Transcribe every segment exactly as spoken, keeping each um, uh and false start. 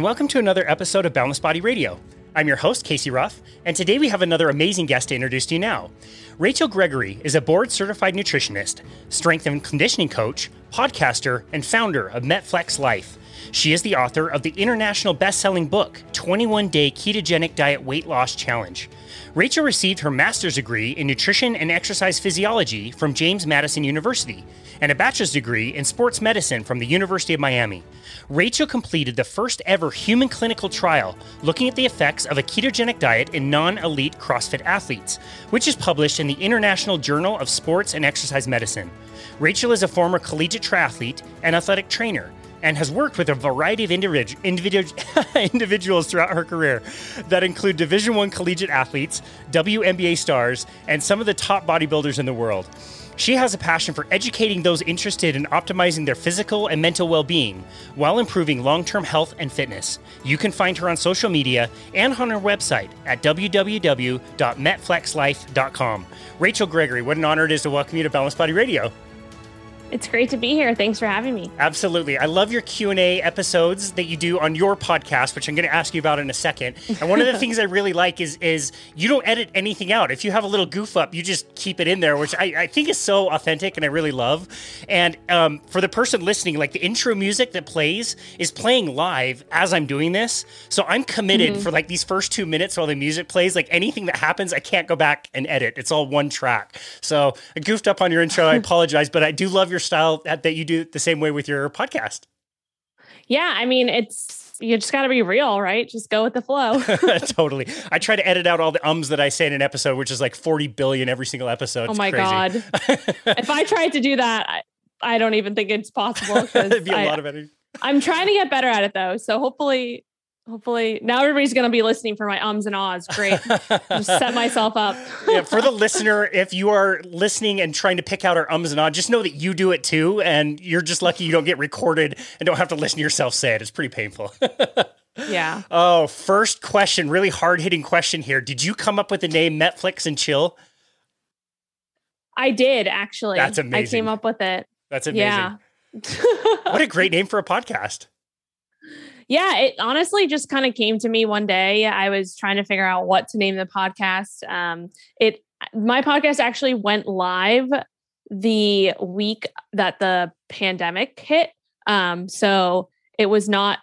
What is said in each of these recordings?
and welcome to another episode of Balanced Body Radio. I'm your host, Casey Ruff, and today we have another amazing guest to introduce to you now. Rachel Gregory is a board-certified nutritionist, strength and conditioning coach, podcaster, and founder of Metflex Life. She is the author of the international best-selling book, twenty-one-Day Ketogenic Diet Weight Loss Challenge. Rachel received her master's degree in nutrition and exercise physiology from James Madison University and a bachelor's degree in sports medicine from the University of Miami. Rachel completed the first ever human clinical trial looking at the effects of a ketogenic diet in non-elite CrossFit athletes, which is published in the International Journal of Sports and Exercise Medicine. Rachel is a former collegiate triathlete and athletic trainer, and has worked with a variety of individ- individ- individuals throughout her career that include Division I collegiate athletes, W N B A stars, and some of the top bodybuilders in the world. She has a passion for educating those interested in optimizing their physical and mental well-being while improving long-term health and fitness. You can find her on social media and on her website at w w w dot metflex life dot com. Rachel Gregory, what an honor it is to welcome you to Balanced Body Radio. It's great to be here. Thanks for having me. Absolutely. I love your Q and A episodes that you do on your podcast, which I'm going to ask you about in a second. And one of the things I really like is is you don't edit anything out. If you have a little goof up, you just keep it in there, which I, I think is so authentic and I really love. And um, for the person listening, like the intro music that plays is playing live as I'm doing this. So I'm committed mm-hmm. for like these first two minutes while the music plays. Like anything that happens, I can't go back and edit. It's all one track. So I goofed up on your intro. I apologize, but I do love your style that, that you do the same way with your podcast. Yeah. I mean, it's, you just got to be real, right? Just go with the flow. Totally. I try to edit out all the ums that I say in an episode, which is like forty billion every single episode. It's oh my crazy. God. If I tried to do that, I, I don't even think it's possible. It'd be a I, lot of editing. I'm trying to get better at it though. So hopefully, Hopefully now everybody's going to be listening for my ums and ahs. Great. Just set myself up. Yeah, for the listener, if you are listening and trying to pick out our ums and ahs, just know that you do it too. And you're just lucky you don't get recorded and don't have to listen to yourself say it. It's pretty painful. Yeah. Oh, first question, really hard hitting question here. Did you come up with the name Netflix and Chill? I did actually. That's amazing. I came up with it. That's amazing. Yeah. What a great name for a podcast. Yeah, it honestly just kind of came to me one day. I was trying to figure out what to name the podcast. Um, it my podcast actually went live the week that the pandemic hit. Um, so it was not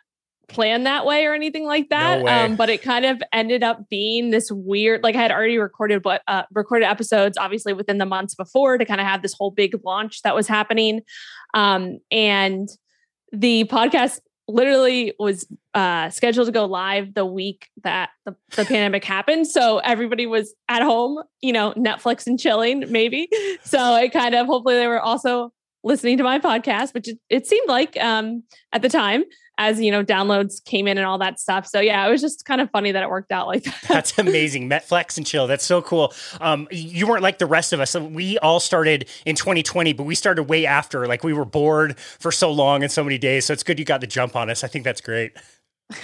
planned that way or anything like that. No um, but it kind of ended up being this weird, like I had already recorded what uh, recorded episodes, obviously within the months before to kind of have this whole big launch that was happening. Um, and the podcast literally was uh, scheduled to go live the week that the, the pandemic happened. So everybody was at home, you know, Netflix and chilling maybe. So it kind of, hopefully they were also listening to my podcast, which it, it seemed like um, at the time as, you know, downloads came in and all that stuff. So yeah, it was just kind of funny that it worked out like that. That's amazing. Metflex and Chill. That's so cool. Um, you weren't like the rest of us. We all started in twenty twenty, but we started way after. Like we were bored for so long and so many days. So it's good you got the jump on us. I think that's great.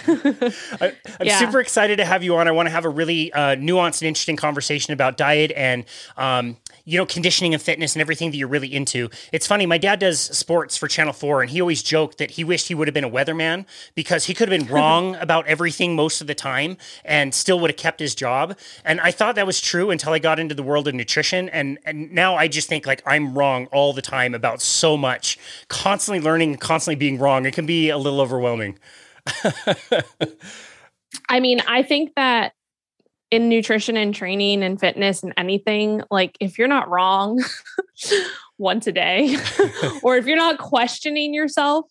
I, I'm yeah. super excited to have you on. I want to have a really uh, nuanced and interesting conversation about diet and, um, you know, conditioning and fitness and everything that you're really into. It's funny. My dad does sports for Channel four and he always joked that he wished he would have been a weatherman because he could have been wrong about everything most of the time and still would have kept his job. And I thought that was true until I got into the world of nutrition. And, and now I just think like I'm wrong all the time about so much, constantly learning, and constantly being wrong. It can be a little overwhelming. I mean, I think that in nutrition and training and fitness and anything, like if you're not wrong once a day, or if you're not questioning yourself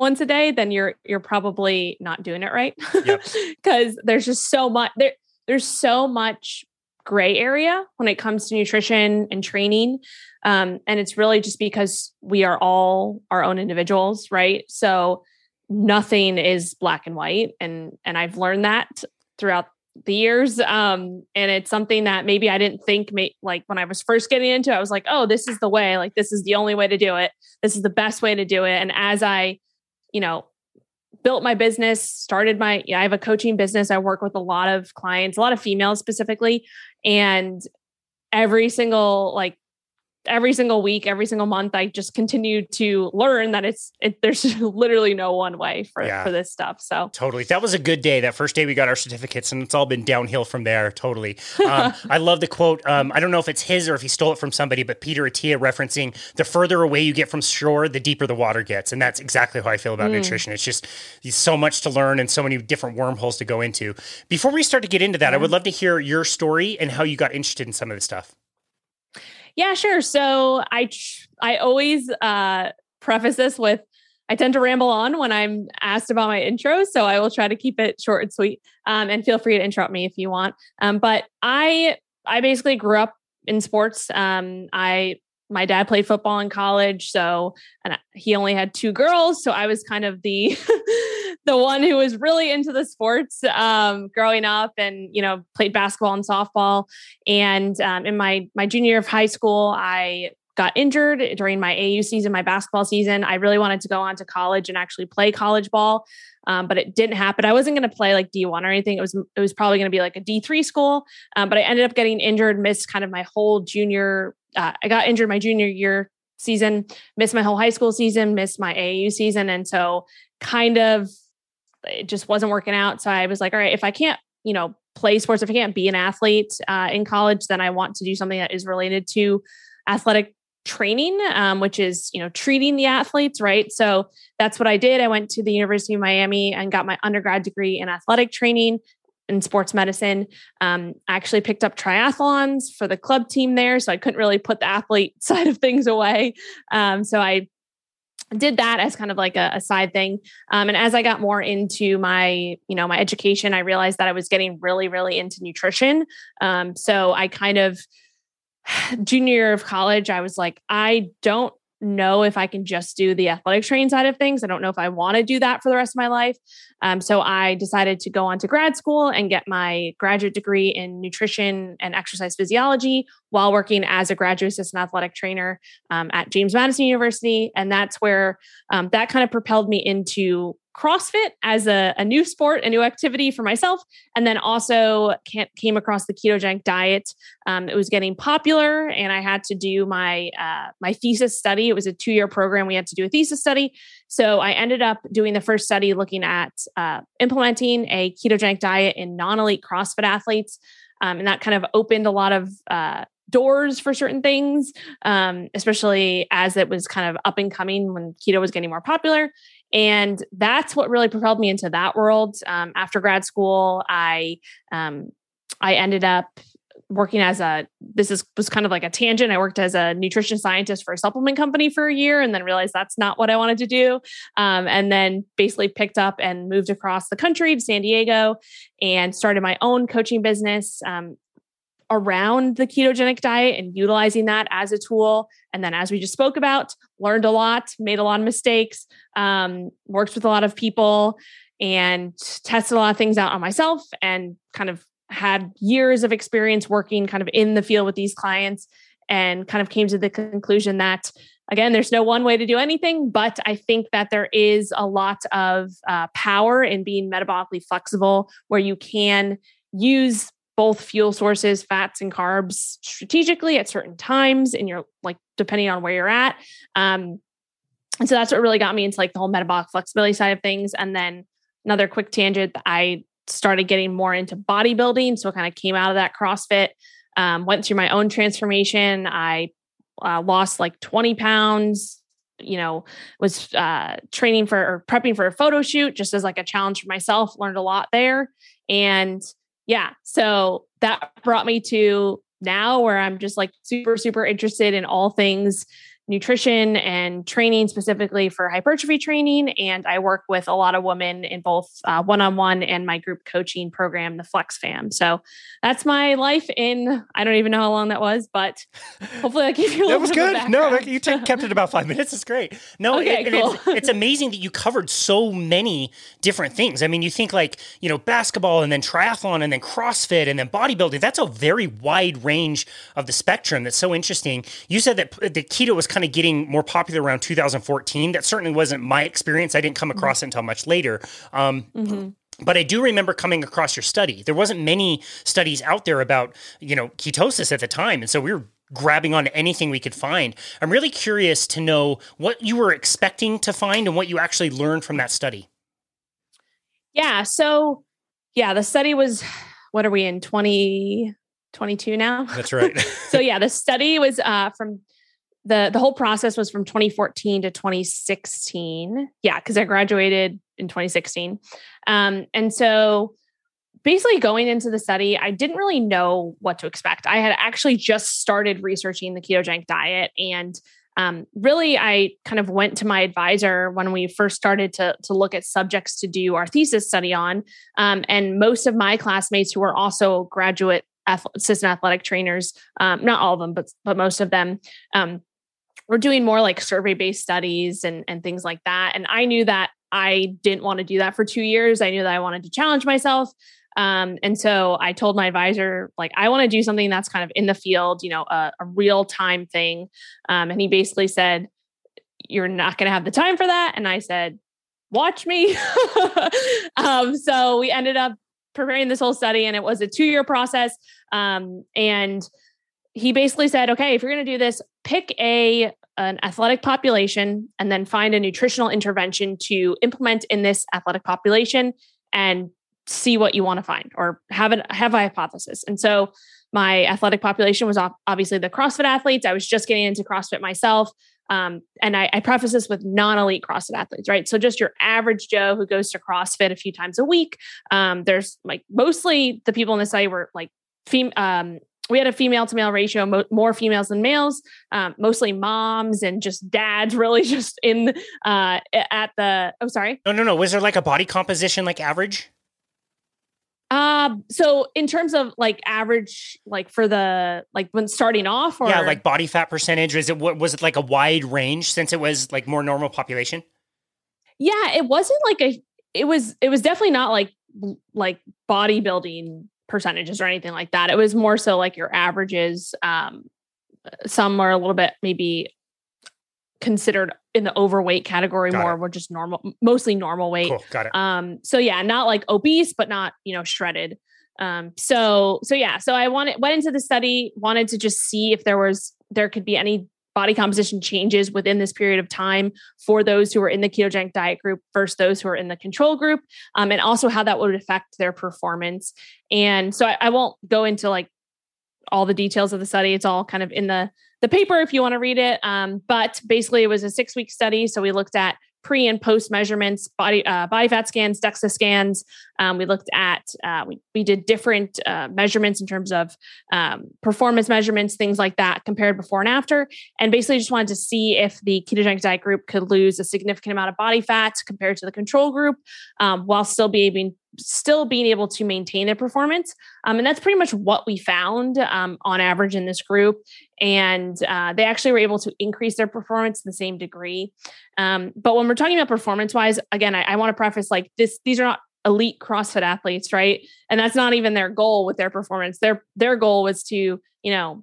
once a day, then you're, you're probably not doing it right. Yep. Cause there's just so much, there, there's so much gray area when it comes to nutrition and training. Um, and it's really just because we are all our own individuals, right? So nothing is black and white. And, and I've learned that throughout the years. Um, and it's something that maybe I didn't think may, like when I was first getting into it, I was like, oh, this is the way, like, this is the only way to do it. This is the best way to do it. And as I, you know, built my business, started my, I have a coaching business. I work with a lot of clients, a lot of females specifically. And every single, like, every single week, every single month, I just continue to learn that it's, it, there's literally no one way for, yeah. for this stuff. So totally. That was a good day. That first day we got our certificates and it's all been downhill from there. Totally. Um, I love the quote. Um, I don't know if it's his or if he stole it from somebody, but Peter Attia referencing the further away you get from shore, the deeper the water gets. And that's exactly how I feel about mm. nutrition. It's just so much to learn and so many different wormholes to go into. Before we start to get into that, mm. I would love to hear your story and how you got interested in some of this stuff. Yeah, sure. So I, I always uh, preface this with, I tend to ramble on when I'm asked about my intro. So I will try to keep it short and sweet, um, and feel free to interrupt me if you want. Um, but I, I basically grew up in sports. Um, I, my dad played football in college. So, and he only had two girls. So I was kind of the, the one who was really into the sports, um, growing up, and, you know, played basketball and softball. And, um, in my, my junior year of high school, I got injured during my A U season, my basketball season. I really wanted to go on to college and actually play college ball. Um, but it didn't happen. I wasn't going to play like D one or anything. It was, it was probably going to be like a D three school. Um, but I ended up getting injured, missed kind of my whole junior, uh, I got injured my junior year season, missed my whole high school season, missed my A A U season. And so kind of, it just wasn't working out. So I was like, all right, if I can't, you know, play sports, if I can't be an athlete uh, in college, then I want to do something that is related to athletic training, um, which is, you know, treating the athletes, right? So that's what I did. I went to the University of Miami and got my undergrad degree in athletic training and sports medicine. Um, I actually picked up triathlons for the club team there. So I couldn't really put the athlete side of things away. Um, so I did that as kind of like a, a side thing. Um, and as I got more into my, you know, my education, I realized that I was getting really, really into nutrition. Um, so I kind of, junior year of college, I was like, I don't know if I can just do the athletic training side of things. I don't know if I want to do that for the rest of my life. Um, so I decided to go on to grad school and get my graduate degree in nutrition and exercise physiology while working as a graduate assistant athletic trainer um, at James Madison University. And that's where um, that kind of propelled me into CrossFit as a, a new sport, a new activity for myself. And then also came across the ketogenic diet. Um, it was getting popular and I had to do my, uh, my thesis study. It was a two-year program. We had to do a thesis study. So I ended up doing the first study looking at uh, implementing a ketogenic diet in non-elite CrossFit athletes. Um, and that kind of opened a lot of uh, doors for certain things, um, especially as it was kind of up and coming when keto was getting more popular. And that's what really propelled me into that world. Um, after grad school, I um, I ended up working as a, this is was kind of like a tangent. I worked as a nutrition scientist for a supplement company for a year and then realized that's not what I wanted to do. Um, and then basically picked up and moved across the country to San Diego and started my own coaching business um, around the ketogenic diet and utilizing that as a tool. And then as we just spoke about, learned a lot, made a lot of mistakes, um, worked with a lot of people and tested a lot of things out on myself and kind of had years of experience working kind of in the field with these clients and kind of came to the conclusion that, again, there's no one way to do anything, but I think that there is a lot of uh, power in being metabolically flexible where you can use both fuel sources, fats and carbs strategically at certain times in your, like, depending on where you're at. Um, and so that's what really got me into like the whole metabolic flexibility side of things. And then another quick tangent, I started getting more into bodybuilding. So I kind of came out of that CrossFit, um, went through my own transformation. I uh, lost like twenty pounds, you know, was uh, training for, or prepping for a photo shoot just as like a challenge for myself, learned a lot there. And yeah. So that brought me to now where I'm just like super, super interested in all things nutrition and training, specifically for hypertrophy training. And I work with a lot of women in both uh, one-on-one and my group coaching program, the Flex Fam. So that's my life in, I don't even know how long that was, but hopefully I gave you a little bit of background. That was good. No, you t- kept it about five minutes. It's great. No, okay, it, cool. it's, it's amazing that you covered so many different things. I mean, you think like, you know, basketball and then triathlon and then CrossFit and then bodybuilding. That's a very wide range of the spectrum. That's so interesting. You said that the keto was kind of getting more popular around two thousand fourteen. That certainly wasn't my experience. I didn't come across mm-hmm. it until much later. Um, mm-hmm. But I do remember coming across your study. There wasn't many studies out there about, you know, ketosis at the time. And so we were grabbing onto anything we could find. I'm really curious to know what you were expecting to find and what you actually learned from that study. Yeah. So yeah, the study was, what are we in twenty twenty-two now? That's right. So yeah, the study was uh, from the, the whole process was from twenty fourteen to twenty sixteen. Yeah. Cause I graduated in twenty sixteen. Um, and so basically going into the study, I didn't really know what to expect. I had actually just started researching the ketogenic diet. And um, really, I kind of went to my advisor when we first started to, to look at subjects to do our thesis study on. Um, and most of my classmates who were also graduate assistant athletic trainers, um, not all of them, but, but most of them, um, were doing more like survey-based studies and, and things like that. And I knew that I didn't want to do that for two years. I knew that I wanted to challenge myself. Um, and so I told my advisor, like, I want to do something that's kind of in the field, you know, a, a real time thing. Um, and he basically said, you're not going to have the time for that. And I said, watch me. um, so we ended up preparing this whole study, and it was a two year process. Um, and he basically said, okay, if you're going to do this, pick a, an athletic population and then find a nutritional intervention to implement in this athletic population and see what you want to find, or have a, have a hypothesis. And so my athletic population was obviously the CrossFit athletes. I was just getting into CrossFit myself. Um, and I, I preface this with non-elite CrossFit athletes, right? So just your average Joe who goes to CrossFit a few times a week. Um, there's like mostly the people in the study were like, fem- um, we had a female to male ratio, mo- more females than males, um, mostly moms and just dads really just in, uh, at the, oh, sorry. No, no, no. Was there like a body composition, like average? Uh, so in terms of like average, like for the, like when starting off or yeah, like body fat percentage, was it, was it like a wide range since it was like more normal population? Yeah, it wasn't like a, it was, it was definitely not like, like bodybuilding percentages or anything like that. It was more so like your averages. Um, some are a little bit maybe considered in the overweight category got more. It. We're just normal, mostly normal weight. Cool, got it. Um, so yeah, not like obese, but not, you know, shredded. Um, so, so yeah, so I wanted, went into the study, wanted to just see if there was, there could be any body composition changes within this period of time for those who were in the ketogenic diet group versus those who are in the control group. Um, and also how that would affect their performance. And so I, I won't go into like all the details of the study. It's all kind of in the, the paper if you want to read it. Um, but basically it was a six week study. So we looked at pre and post measurements, body, uh, body fat scans, DEXA scans. Um, we looked at, uh, we, we did different uh, measurements in terms of um, performance measurements, things like that, compared before and after. And basically just wanted to see if the ketogenic diet group could lose a significant amount of body fat compared to the control group um, while still being still being able to maintain their performance. Um, and that's pretty much what we found um, on average in this group. And uh, they actually were able to increase their performance to the same degree. Um, but when we're talking about performance-wise, again, I, I want to preface like this, these are not elite CrossFit athletes, right? And that's not even their goal with their performance. Their, their goal was to, you know,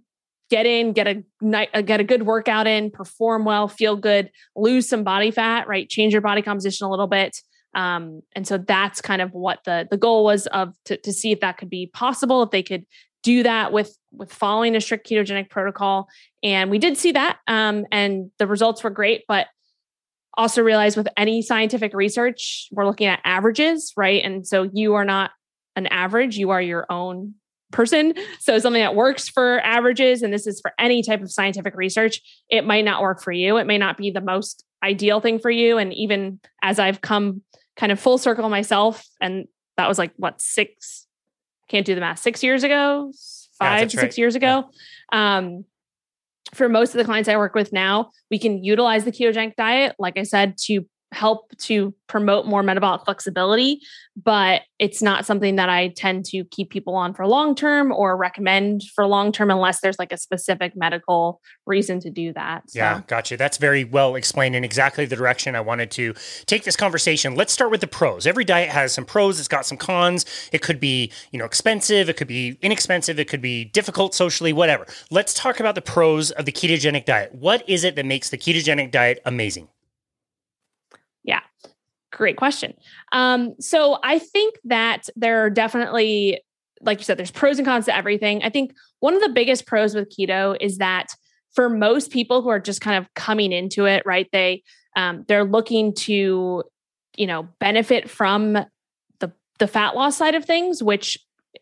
get in, get a night, get a good workout in, perform well, feel good, lose some body fat, right? Change your body composition a little bit. Um, and so that's kind of what the, the goal was of to, to see if that could be possible, if they could do that with, with following a strict ketogenic protocol. And we did see that. Um, and the results were great, but also realize with any scientific research, we're looking at averages, right? And so you are not an average, you are your own person. So something that works for averages, and this is for any type of scientific research, it might not work for you. It may not be the most ideal thing for you. And even as I've come kind of full circle myself, and that was like, what, six, can't do the math, six years ago, five, yeah, six right. years ago. Yeah. Um, for most of the clients I work with now, we can utilize the ketogenic diet, like I said, to help to promote more metabolic flexibility, but it's not something that I tend to keep people on for long-term or recommend for long-term unless there's like a specific medical reason to do that. So. Yeah, gotcha. That's very well explained and exactly the direction I wanted to take this conversation. Let's start with the pros. Every diet has some pros. It's got some cons. It could be, you know, expensive. It could be inexpensive. It could be difficult socially, whatever. Let's talk about the pros of the ketogenic diet. What is it that makes the ketogenic diet amazing? Yeah. Great question. Um, so I think that there are definitely like you said, there's pros and cons to everything. I think one of the biggest pros with keto is that for most people who are just kind of coming into it, right, they, um, they're looking to, you know, benefit from the, the fat loss side of things, which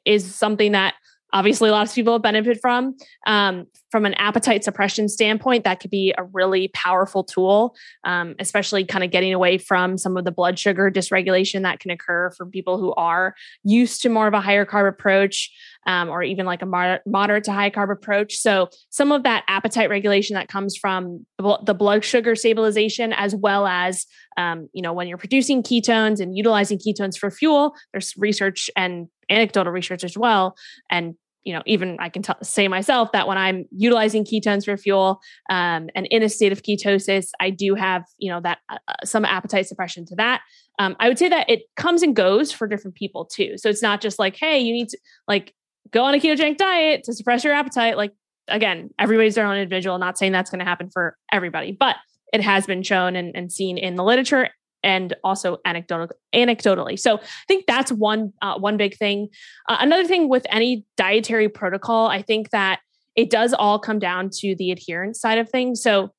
is something that obviously lots of people benefit from. Um, from an appetite suppression standpoint, that could be a really powerful tool, um, especially kind of getting away from some of the blood sugar dysregulation that can occur for people who are used to more of a higher carb approach, um, or even like a moder- moderate to high carb approach. So some of that appetite regulation that comes from the, bl- the blood sugar stabilization, as well as, um, you know, when you're producing ketones and utilizing ketones for fuel, there's research and anecdotal research as well. And you know, even I can t- say myself that when I'm utilizing ketones for fuel, um, and in a state of ketosis, I do have, you know, that uh, some appetite suppression to that. Um, I would say that it comes and goes for different people too. So it's not just like, hey, you need to like go on a ketogenic diet to suppress your appetite. Like, again, everybody's their own individual, not saying that's going to happen for everybody, but it has been shown and, and seen in the literature and also anecdotal, anecdotally. So I think that's one, uh, one big thing. Uh, another thing with any dietary protocol, I think that it does all come down to the adherence side of things. So,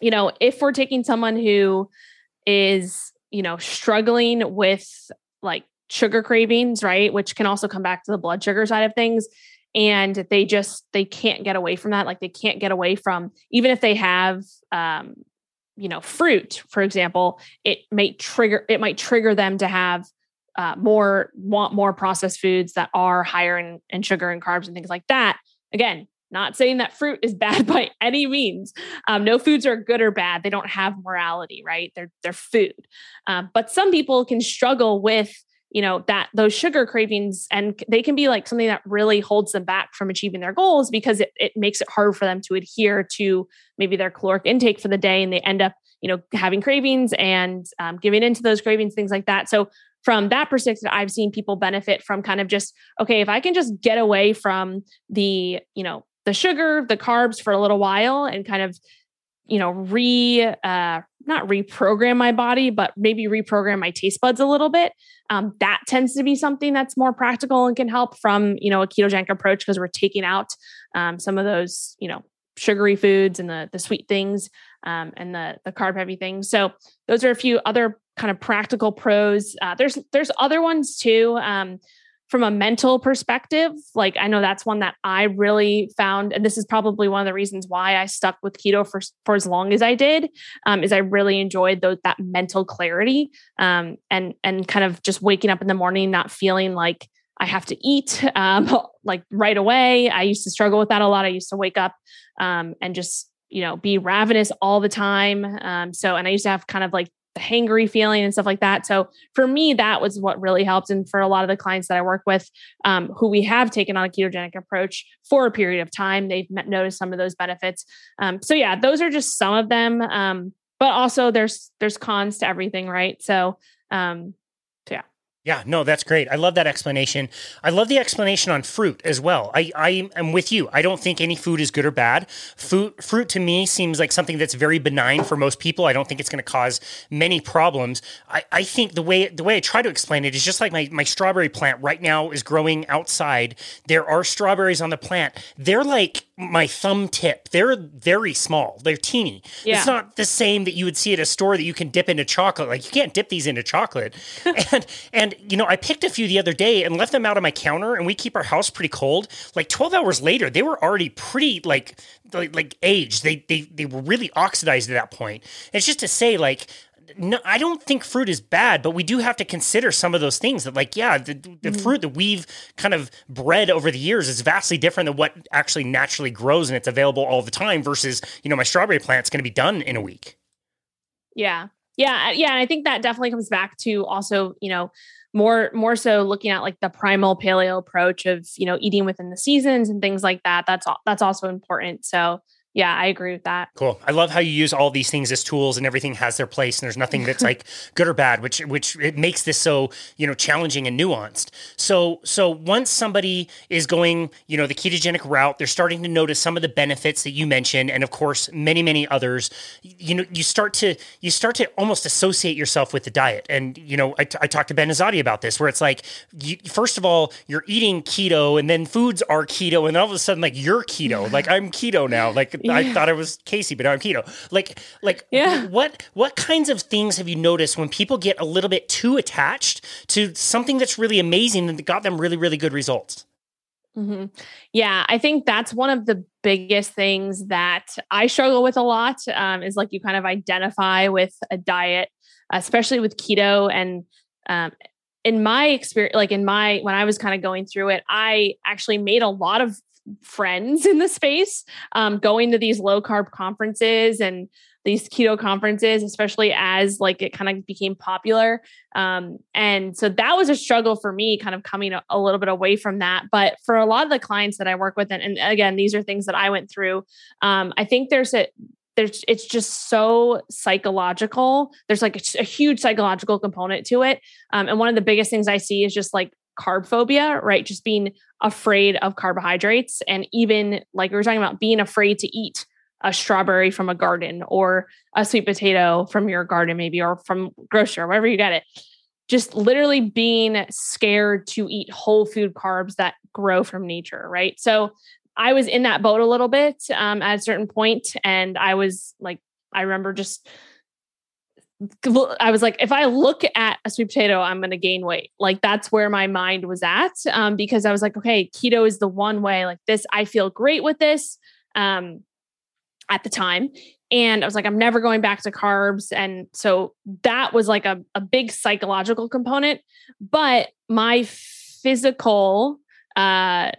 you know, if we're taking someone who is, you know, struggling with like sugar cravings, right, which can also come back to the blood sugar side of things, and they just, they can't get away from that. Like they can't get away from, even if they have, um, you know, fruit, for example, it may trigger, it might trigger them to have uh, more, want more processed foods that are higher in, in sugar and carbs and things like that. Again, not saying that fruit is bad by any means. Um, no foods are good or bad. They don't have morality, right? They're, they're food. Um, but some people can struggle with, you know, that those sugar cravings, and they can be like something that really holds them back from achieving their goals because it, it makes it hard for them to adhere to maybe their caloric intake for the day. And they end up, you know, having cravings and um, giving into those cravings, things like that. So from that perspective, I've seen people benefit from kind of just, okay, if I can just get away from the, you know, the sugar, the carbs for a little while and kind of, you know, re, uh, not reprogram my body, but maybe reprogram my taste buds a little bit. Um, that tends to be something that's more practical and can help from, you know, a ketogenic approach, because we're taking out um, some of those, you know, sugary foods and the the sweet things um, and the the carb heavy things. So those are a few other kind of practical pros. Uh, there's, there's other ones too. Um, from a mental perspective, like I know that's one that I really found, and this is probably one of the reasons why I stuck with keto for, for as long as I did, um, is I really enjoyed those, that mental clarity, um, and, and kind of just waking up in the morning, not feeling like I have to eat, um, like right away. I used to struggle with that a lot. I used to wake up, um, and just, you know, be ravenous all the time. Um, so, and I used to have kind of like the hangry feeling and stuff like that. So for me, that was what really helped. And for a lot of the clients that I work with, um, who we have taken on a ketogenic approach for a period of time, they've noticed some of those benefits. Um, so yeah, those are just some of them. Um, but also there's, there's cons to everything, right? So, um, so yeah. Yeah, no, that's great. I love that explanation. I love the explanation on fruit as well. I, I am with you. I don't think any food is good or bad. Fruit, fruit to me seems like something that's very benign for most people. I don't think it's going to cause many problems. I, I think the way the way I try to explain it is just like my, my strawberry plant right now is growing outside. There are strawberries on the plant. They're like my thumb tip. They're very small. They're teeny. Yeah. It's not the same that you would see at a store that you can dip into chocolate. Like you can't dip these into chocolate. and and you know, I picked a few the other day and left them out on my counter, and we keep our house pretty cold. Like twelve hours later, they were already pretty like like, like aged. They they they were really oxidized at that point. And it's just to say like, no, I don't think fruit is bad, but we do have to consider some of those things that like, yeah, the, the mm-hmm. fruit that we've kind of bred over the years is vastly different than what actually naturally grows and it's available all the time versus, you know, my strawberry plant's going to be done in a week. Yeah. Yeah. Yeah. And I think that definitely comes back to also, you know, more, more so looking at like the primal paleo approach of, you know, eating within the seasons and things like that. That's, that's also important. So Yeah, I agree with that. Cool. I love how you use all these things as tools, and everything has their place, and there's nothing that's like good or bad, which which it makes this so, you know, challenging and nuanced. So so once somebody is going, you know, the ketogenic route, they're starting to notice some of the benefits that you mentioned, and of course, many, many others. You know, you start to you start to almost associate yourself with the diet. And, you know, I, t- I talked to Ben Azadi about this, where it's like, you, first of all, you're eating keto, and then foods are keto, and all of a sudden, like, you're keto. Like, I'm keto now. Like, yeah. I thought I was Casey, but now I'm keto. Like, like yeah. what what kinds of things have you noticed when people get a little bit too attached to something that's really amazing and got them really, really good results? Mm-hmm. Yeah, I think that's one of the biggest things that I struggle with a lot, um, is like you kind of identify with a diet, especially with keto. And um, in my experience, like in my, when I was kind of going through it, I actually made a lot of friends in the space, um, going to these low carb conferences and these keto conferences, especially as like it kind of became popular. Um, and so that was a struggle for me, kind of coming a, a little bit away from that. But for a lot of the clients that I work with, and, and again, these are things that I went through. Um, I think there's a, there's, it's just so psychological. There's like a, a huge psychological component to it. Um, and one of the biggest things I see is just like carb phobia, right? Just being afraid of carbohydrates. And even like we were talking about, being afraid to eat a strawberry from a garden, or a sweet potato from your garden, maybe, or from grocery or wherever you get it. Just literally being scared to eat whole food carbs that grow from nature, right? So I was in that boat a little bit um, at a certain point, and I was like, I remember just I was like, if I look at a sweet potato, I'm going to gain weight. Like, that's where my mind was at, um, because I was like, okay, keto is the one way, like this, I feel great with this um, at the time. And I was like, I'm never going back to carbs. And so that was like a, a big psychological component, but my physical, uh,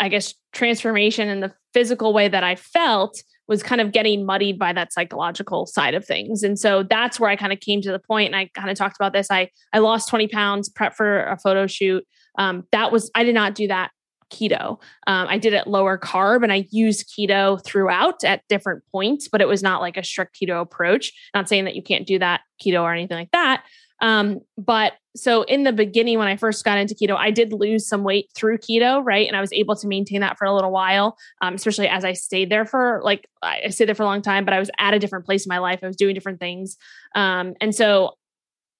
I guess, transformation in the physical way that I felt was kind of getting muddied by that psychological side of things. And so that's where I kind of came to the point, and I kind of talked about this. I, I lost twenty pounds, prep for a photo shoot. Um, that was, I did not do that keto. Um, I did it lower carb, and I used keto throughout at different points, but it was not like a strict keto approach. Not saying that you can't do that keto or anything like that. Um, but so in the beginning, when I first got into keto, I did lose some weight through keto. Right. And I was able to maintain that for a little while. Um, especially as I stayed there for like, I stayed there for a long time, but I was at a different place in my life. I was doing different things. Um, and so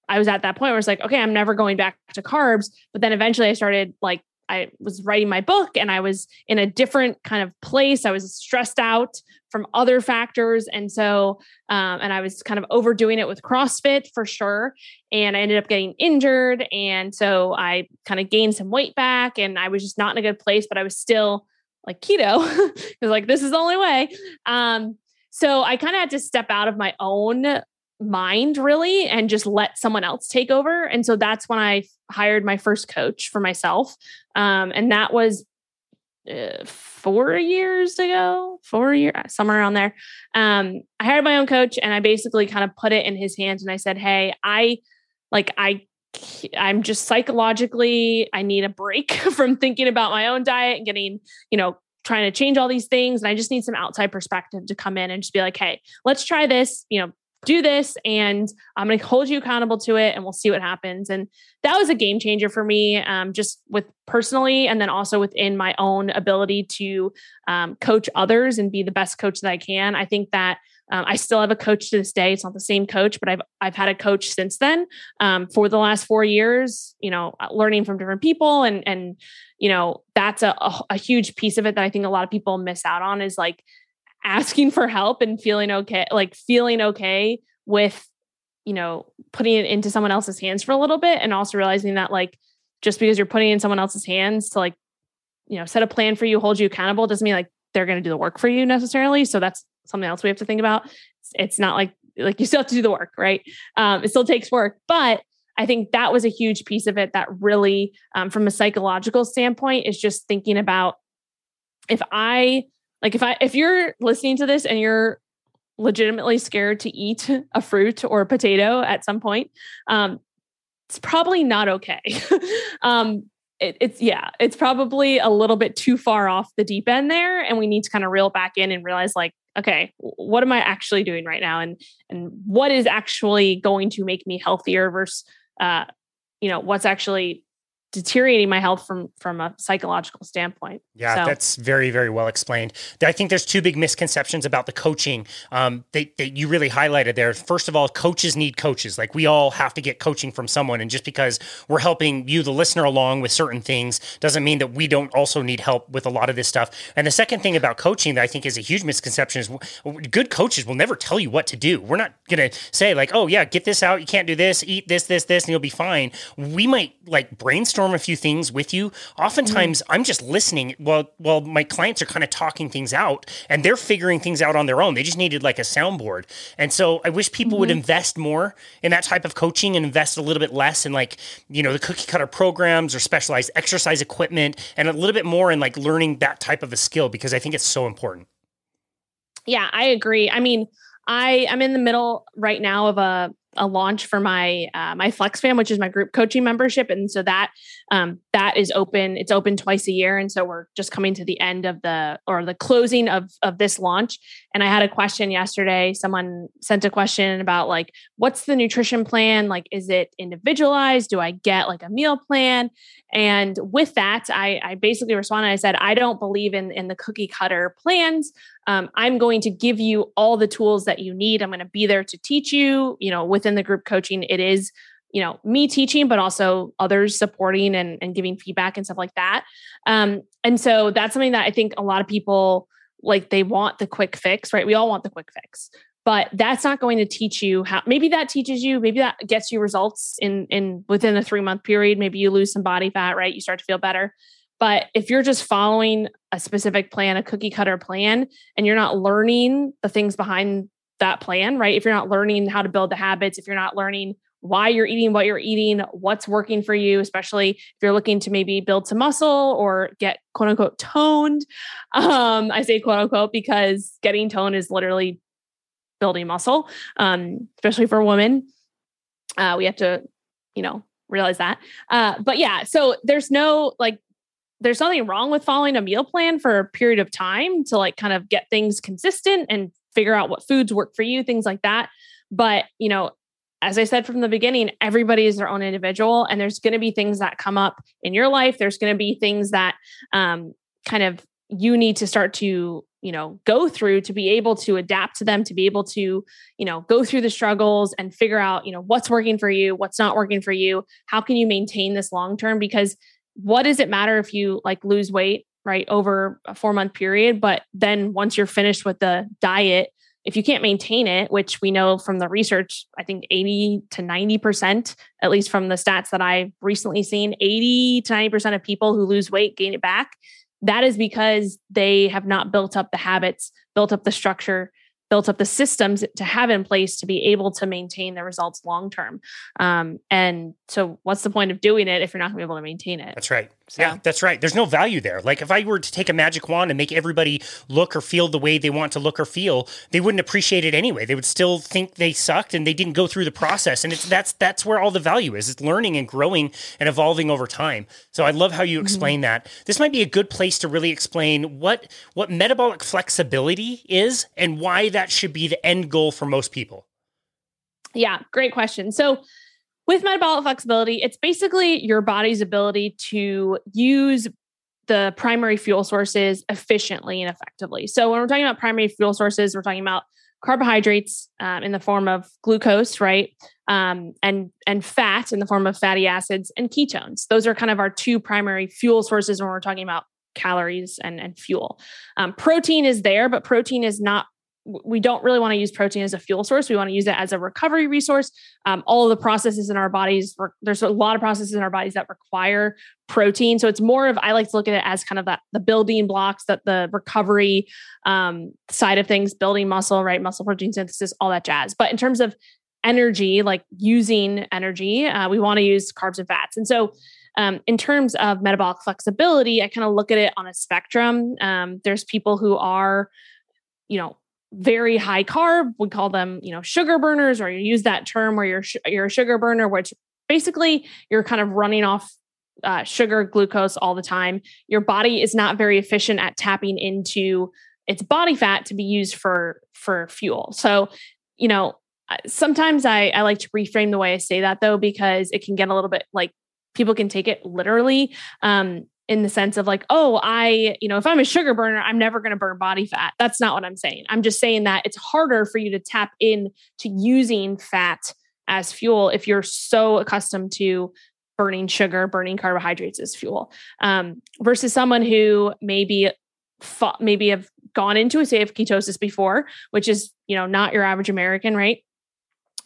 I was at that point where it's like, okay, I'm never going back to carbs. But then eventually I started, like, I was writing my book, and I was in a different kind of place. I was stressed out from other factors. And so, um, and I was kind of overdoing it with CrossFit for sure. And I ended up getting injured. And so I kind of gained some weight back, and I was just not in a good place, but I was still like keto. It was like, this is the only way. Um, so I kind of had to step out of my own mind, really, and just let someone else take over. And so that's when I hired my first coach for myself. Um, and that was uh, four years ago, four years, somewhere around there. Um, I hired my own coach, and I basically kind of put it in his hands. And I said, hey, I like, I, I'm just psychologically, I need a break from thinking about my own diet and getting, you know, trying to change all these things. And I just need some outside perspective to come in and just be like, hey, let's try this, you know, do this, and I'm going to hold you accountable to it, and we'll see what happens. And that was a game changer for me, um, just with personally, and then also within my own ability to um, coach others and be the best coach that I can. I think that um, I still have a coach to this day. It's not the same coach, but I've, I've had a coach since then um, for the last four years, you know, learning from different people. And, and, you know, that's a, a, a huge piece of it that I think a lot of people miss out on, is like asking for help and feeling okay, like feeling okay with, you know, putting it into someone else's hands for a little bit. And also realizing that, like, just because you're putting it in someone else's hands to, like, you know, set a plan for you, hold you accountable, doesn't mean like they're going to do the work for you necessarily. So that's something else we have to think about. It's, it's not like, like you still have to do the work, right? Um, it still takes work, but I think that was a huge piece of it that really, um, from a psychological standpoint, is just thinking about if I, Like if I, if you're listening to this and you're legitimately scared to eat a fruit or a potato at some point, um, it's probably not okay. um, it, it's, yeah, it's probably a little bit too far off the deep end there. And we need to kind of reel back in and realize like, okay, what am I actually doing right now? And, and what is actually going to make me healthier versus, uh, you know, what's actually deteriorating my health from, from a psychological standpoint. Yeah, so. That's very, very well explained. I think there's two big misconceptions about the coaching um, that, that you really highlighted there. First of all, coaches need coaches. Like we all have to get coaching from someone. And just because we're helping you, the listener, along with certain things doesn't mean that we don't also need help with a lot of this stuff. And the second thing about coaching that I think is a huge misconception is good coaches will never tell you what to do. We're not going to say like, oh yeah, get this out. You can't do this, eat this, this, this, and you'll be fine. We might like brainstorm a few things with you. Oftentimes, mm-hmm. I'm just listening while while my clients are kind of talking things out, and they're figuring things out on their own. They just needed like a soundboard. And so I wish people mm-hmm. would invest more in that type of coaching and invest a little bit less in like, you know, the cookie cutter programs or specialized exercise equipment and a little bit more in like learning that type of a skill, because I think it's so important. Yeah, I agree. I mean, I am in the middle right now of a a launch for my, uh, my Flex Fam, which is my group coaching membership. And so that, um, that is open, it's open twice a year. And so we're just coming to the end of the, or the closing of, of this launch. And I had a question yesterday, someone sent a question about like, what's the nutrition plan? Like, is it individualized? Do I get like a meal plan? And with that, I, I basically responded. I said, I don't believe in, in the cookie cutter plans. Um, I'm going to give you all the tools that you need. I'm going to be there to teach you, you know, within the group coaching, it is, you know, me teaching, but also others supporting and, and giving feedback and stuff like that. Um, and so that's something that I think a lot of people like, they want the quick fix, right? We all want the quick fix, but that's not going to teach you how, maybe that teaches you, maybe that gets you results in, in within a three month period, maybe you lose some body fat, right? You start to feel better. But if you're just following a specific plan, a cookie cutter plan, and you're not learning the things behind that plan, right? If you're not learning how to build the habits, if you're not learning why you're eating, what you're eating, what's working for you, especially if you're looking to maybe build some muscle or get quote unquote toned. Um, I say quote unquote, because getting toned is literally building muscle, um, especially for women. Uh, we have to, you know, realize that. Uh, but yeah, so there's no like, there's nothing wrong with following a meal plan for a period of time to like kind of get things consistent and figure out what foods work for you, things like that. But, you know, as I said from the beginning, everybody is their own individual and there's going to be things that come up in your life. There's going to be things that um, kind of you need to start to, you know, go through to be able to adapt to them, to be able to, you know, go through the struggles and figure out, you know, what's working for you, what's not working for you. How can you maintain this long-term? Because what does it matter if you like lose weight, right, over a four month period? But then once you're finished with the diet, if you can't maintain it, which we know from the research, I think eighty to ninety percent, at least from the stats that I've recently seen, eighty to ninety percent of people who lose weight gain it back. That is because they have not built up the habits, built up the structure, built up the systems to have in place to be able to maintain the results long-term. Um, and so what's the point of doing it if you're not gonna be able to maintain it? That's right. So. Yeah, that's right. There's no value there. Like if I were to take a magic wand and make everybody look or feel the way they want to look or feel, they wouldn't appreciate it anyway. They would still think they sucked and they didn't go through the process. And it's, that's that's where all the value is. It's learning and growing and evolving over time. So I love how you explain mm-hmm. that. This might be a good place to really explain what what metabolic flexibility is and why that should be the end goal for most people. Yeah, great question. So with metabolic flexibility, it's basically your body's ability to use the primary fuel sources efficiently and effectively. So when we're talking about primary fuel sources, we're talking about carbohydrates um, in the form of glucose, right? Um, and, and fat in the form of fatty acids and ketones. Those are kind of our two primary fuel sources when we're talking about calories and, and fuel. Um, protein is there, but protein is not we don't really want to use protein as a fuel source. We want to use it as a recovery resource. Um, all of the processes in our bodies, there's a lot of processes in our bodies that require protein. So it's more of, I like to look at it as kind of that the building blocks, that the recovery um, side of things, building muscle, right? Muscle protein synthesis, all that jazz. But in terms of energy, like using energy, uh, we want to use carbs and fats. And so Um, in terms of metabolic flexibility, I kind of look at it on a spectrum. Um, there's people who are, you know, very high carb. We call them, you know, sugar burners, or you use that term where you're, sh- you're a sugar burner, which basically you're kind of running off uh, sugar, glucose all the time, your body is not very efficient at tapping into its body fat to be used for, for fuel. So, you know, sometimes I, I like to reframe the way I say that though, because it can get a little bit like people can take it literally, um, in the sense of like, oh, I, you know, if I'm a sugar burner, I'm never going to burn body fat. That's not what I'm saying. I'm just saying that it's harder for you to tap in to using fat as fuel if you're so accustomed to burning sugar, burning carbohydrates as fuel, um, versus someone who maybe fought, maybe have gone into a state of ketosis before, which is, you know, not your average American, right?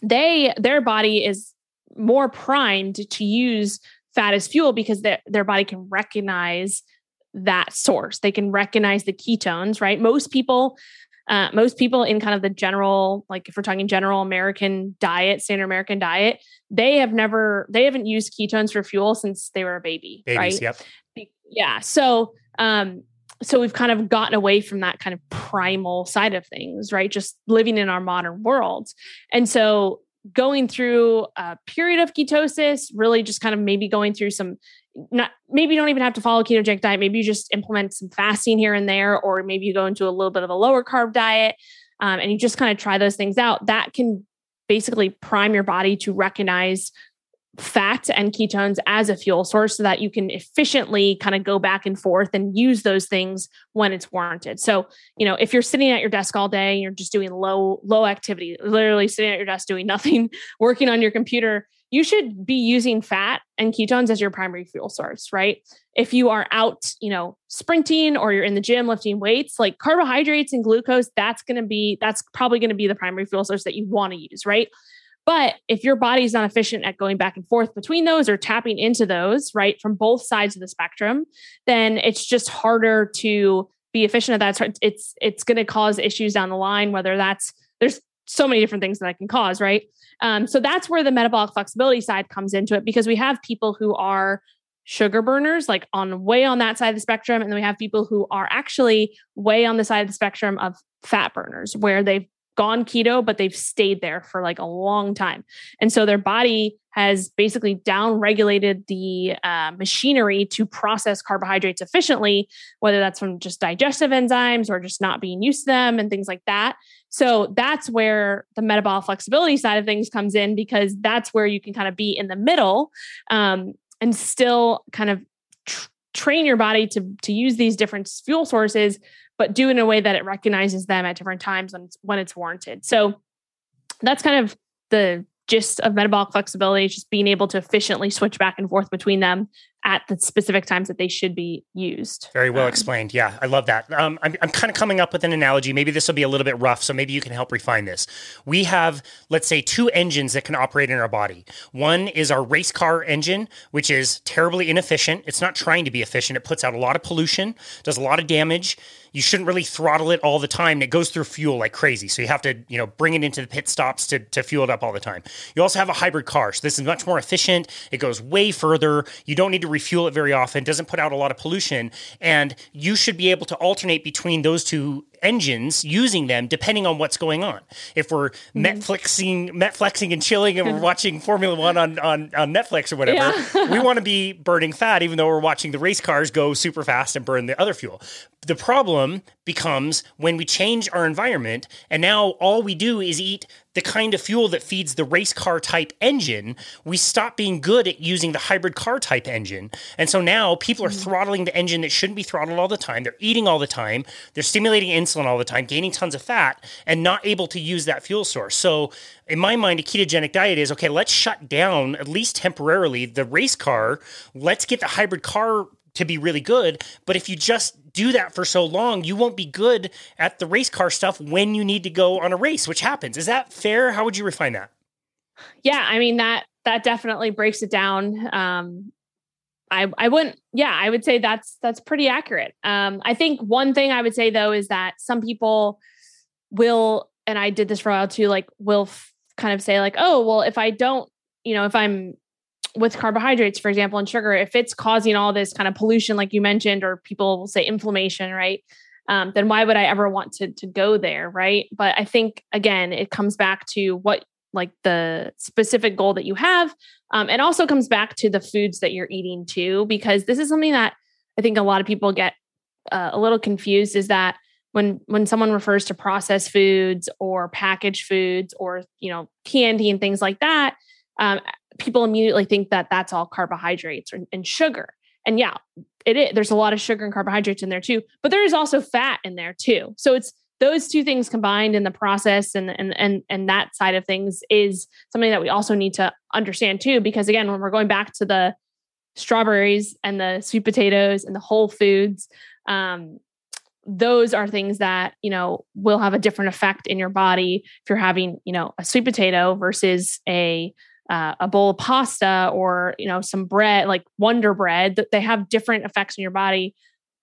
They, their body is more primed to use fat as fuel because their, their body can recognize that source. They can recognize the ketones, right? Most people, uh, most people in kind of the general, like if we're talking general American diet, standard American diet, they have never, they haven't used ketones for fuel since they were a baby. Babies, right? Yep. Yeah. So, um, so we've kind of gotten away from that kind of primal side of things, right? Just living in our modern world. And so going through a period of ketosis, really just kind of maybe going through some, not maybe you don't even have to follow a ketogenic diet. Maybe you just implement some fasting here and there, or maybe you go into a little bit of a lower carb diet, um, and you just kind of try those things out. That can basically prime your body to recognize fat and ketones as a fuel source so that you can efficiently kind of go back and forth and use those things when it's warranted. So, you know, if you're sitting at your desk all day and you're just doing low, low activity, literally sitting at your desk, doing nothing, working on your computer, you should be using fat and ketones as your primary fuel source, right? If you are out, you know, sprinting or you're in the gym lifting weights, like carbohydrates and glucose, that's going to be, that's probably going to be the primary fuel source that you want to use, right? But if your body is not efficient at going back and forth between those or tapping into those, right, from both sides of the spectrum, then it's just harder to be efficient at that. It's, it's going to cause issues down the line, whether that's, there's so many different things that I can cause, right? Um, so that's where the metabolic flexibility side comes into it, because we have people who are sugar burners, like on way on that side of the spectrum. And then we have people who are actually way on the side of the spectrum of fat burners, where they've gone keto, but they've stayed there for like a long time. And so their body has basically downregulated the uh, machinery to process carbohydrates efficiently, whether that's from just digestive enzymes or just not being used to them and things like that. So that's where the metabolic flexibility side of things comes in, because that's where you can kind of be in the middle, um, and still kind of tr- train your body to, to use these different fuel sources, but do in a way that it recognizes them at different times when it's, when it's warranted. So that's kind of the gist of metabolic flexibility, just being able to efficiently switch back and forth between them at the specific times that they should be used. Very well um, explained. Yeah, I love that. Um, I'm, I'm kind of coming up with an analogy. Maybe this will be a little bit rough, so maybe you can help refine this. We have, let's say, two engines that can operate in our body. One is our race car engine, which is terribly inefficient. It's not trying to be efficient. It puts out a lot of pollution, does a lot of damage. You shouldn't really throttle it all the time, and it goes through fuel like crazy. So you have to, you know, bring it into the pit stops to, to fuel it up all the time. You also have a hybrid car. So this is much more efficient. It goes way further. You don't need to refuel it very often, doesn't put out a lot of pollution. And you should be able to alternate between those two engines, using them depending on what's going on. If we're mm-hmm. Metflexing, Metflexing and chilling, and we're watching Formula One on, on, on Netflix or whatever, yeah. We want to be burning fat, even though we're watching the race cars go super fast and burn the other fuel. The problem becomes when we change our environment, and now all we do is eat the kind of fuel that feeds the race car type engine. We stop being good at using the hybrid car type engine. And so now people are mm-hmm. throttling the engine that shouldn't be throttled all the time. They're eating all the time. They're stimulating insulin all the time, gaining tons of fat, and not able to use that fuel source. So in my mind, a ketogenic diet is, okay, let's shut down, at least temporarily, the race car. Let's get the hybrid car to be really good. But if you just do that for so long, you won't be good at the race car stuff when you need to go on a race, which happens. Is that fair? How would you refine that? Yeah. I mean, that, that definitely breaks it down. Um, I, I wouldn't, yeah, I would say that's, that's pretty accurate. Um, I think one thing I would say though, is that some people will, and I did this for a while too, like will f- kind of say like, oh, well, if I don't, you know, if I'm, with carbohydrates, for example, and sugar, if it's causing all this kind of pollution, like you mentioned, or people will say inflammation, right? Um, then why would I ever want to, to go there? Right. But I think, again, it comes back to what, like the specific goal that you have. Um, it also comes back to the foods that you're eating too, because this is something that I think a lot of people get uh, a little confused, is that when, when someone refers to processed foods or packaged foods or, you know, candy and things like that, um, people immediately think that that's all carbohydrates and, and sugar. And yeah, it is. There's a lot of sugar and carbohydrates in there too, but there is also fat in there too. So it's those two things combined in the process, and, and, and, and that side of things is something that we also need to understand too, because again, when we're going back to the strawberries and the sweet potatoes and the whole foods, um, those are things that, you know, will have a different effect in your body if you're having, you know, a sweet potato versus a, Uh, a bowl of pasta or, you know, some bread, like Wonder Bread, that they have different effects in your body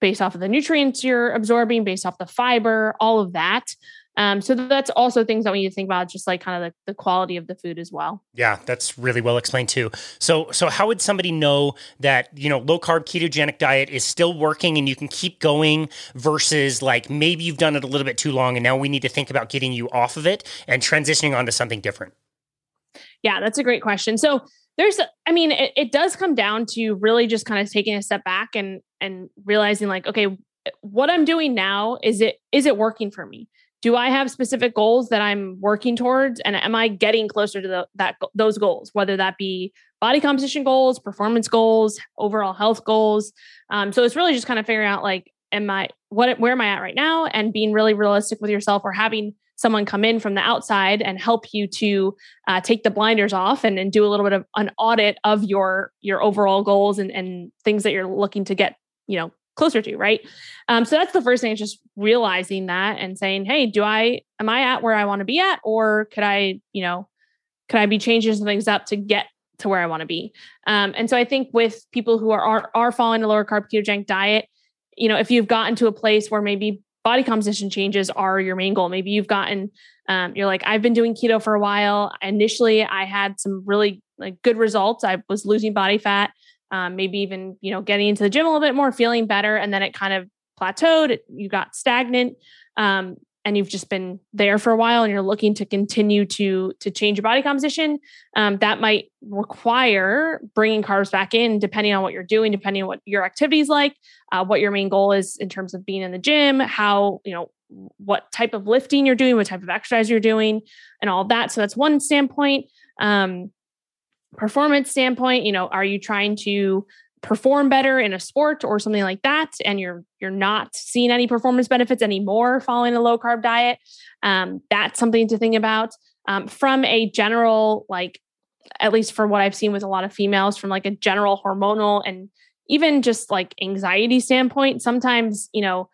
based off of the nutrients you're absorbing, based off the fiber, all of that. Um, so that's also things that we need to think about, just like kind of the, the quality of the food as well. Yeah, that's really well explained too. So, so how would somebody know that, you know, low carb ketogenic diet is still working and you can keep going versus like, maybe you've done it a little bit too long and now we need to think about getting you off of it and transitioning onto something different? Yeah, that's a great question. So there's, I mean, it, it does come down to really just kind of taking a step back and, and realizing like, okay, what I'm doing now, is it, is it working for me? Do I have specific goals that I'm working towards? And am I getting closer to the, that, those goals, whether that be body composition goals, performance goals, overall health goals. Um, so it's really just kind of figuring out like, am I, what, where am I at right now? And being really realistic with yourself, or having someone come in from the outside and help you to uh, take the blinders off and, and do a little bit of an audit of your, your overall goals and, and things that you're looking to get, you know, closer to. Right. Um, so that's the first thing, is just realizing that and saying, hey, do I, am I at where I want to be at? Or could I, you know, could I be changing some things up to get to where I want to be? Um, and so I think with people who are, are, are following a lower carb ketogenic diet, you know, if you've gotten to a place where maybe body composition changes are your main goal. Maybe you've gotten, um, you're like, I've been doing keto for a while. Initially I had some really like good results. I was losing body fat, um, maybe even, you know, getting into the gym a little bit more, feeling better. And then it kind of plateaued. It, you got stagnant. Um, and you've just been there for a while and you're looking to continue to, to change your body composition. Um, that might require bringing carbs back in, depending on what you're doing, depending on what your activity is like, uh, what your main goal is in terms of being in the gym, how, you know, what type of lifting you're doing, what type of exercise you're doing and all that. So that's one standpoint. Um, performance standpoint, you know, are you trying to perform better in a sport or something like that, and you're you're not seeing any performance benefits anymore following a low carb diet? Um, that's something to think about. Um, from a general, like, at least for what I've seen with a lot of females, from like a general hormonal and even just like anxiety standpoint, sometimes, you know,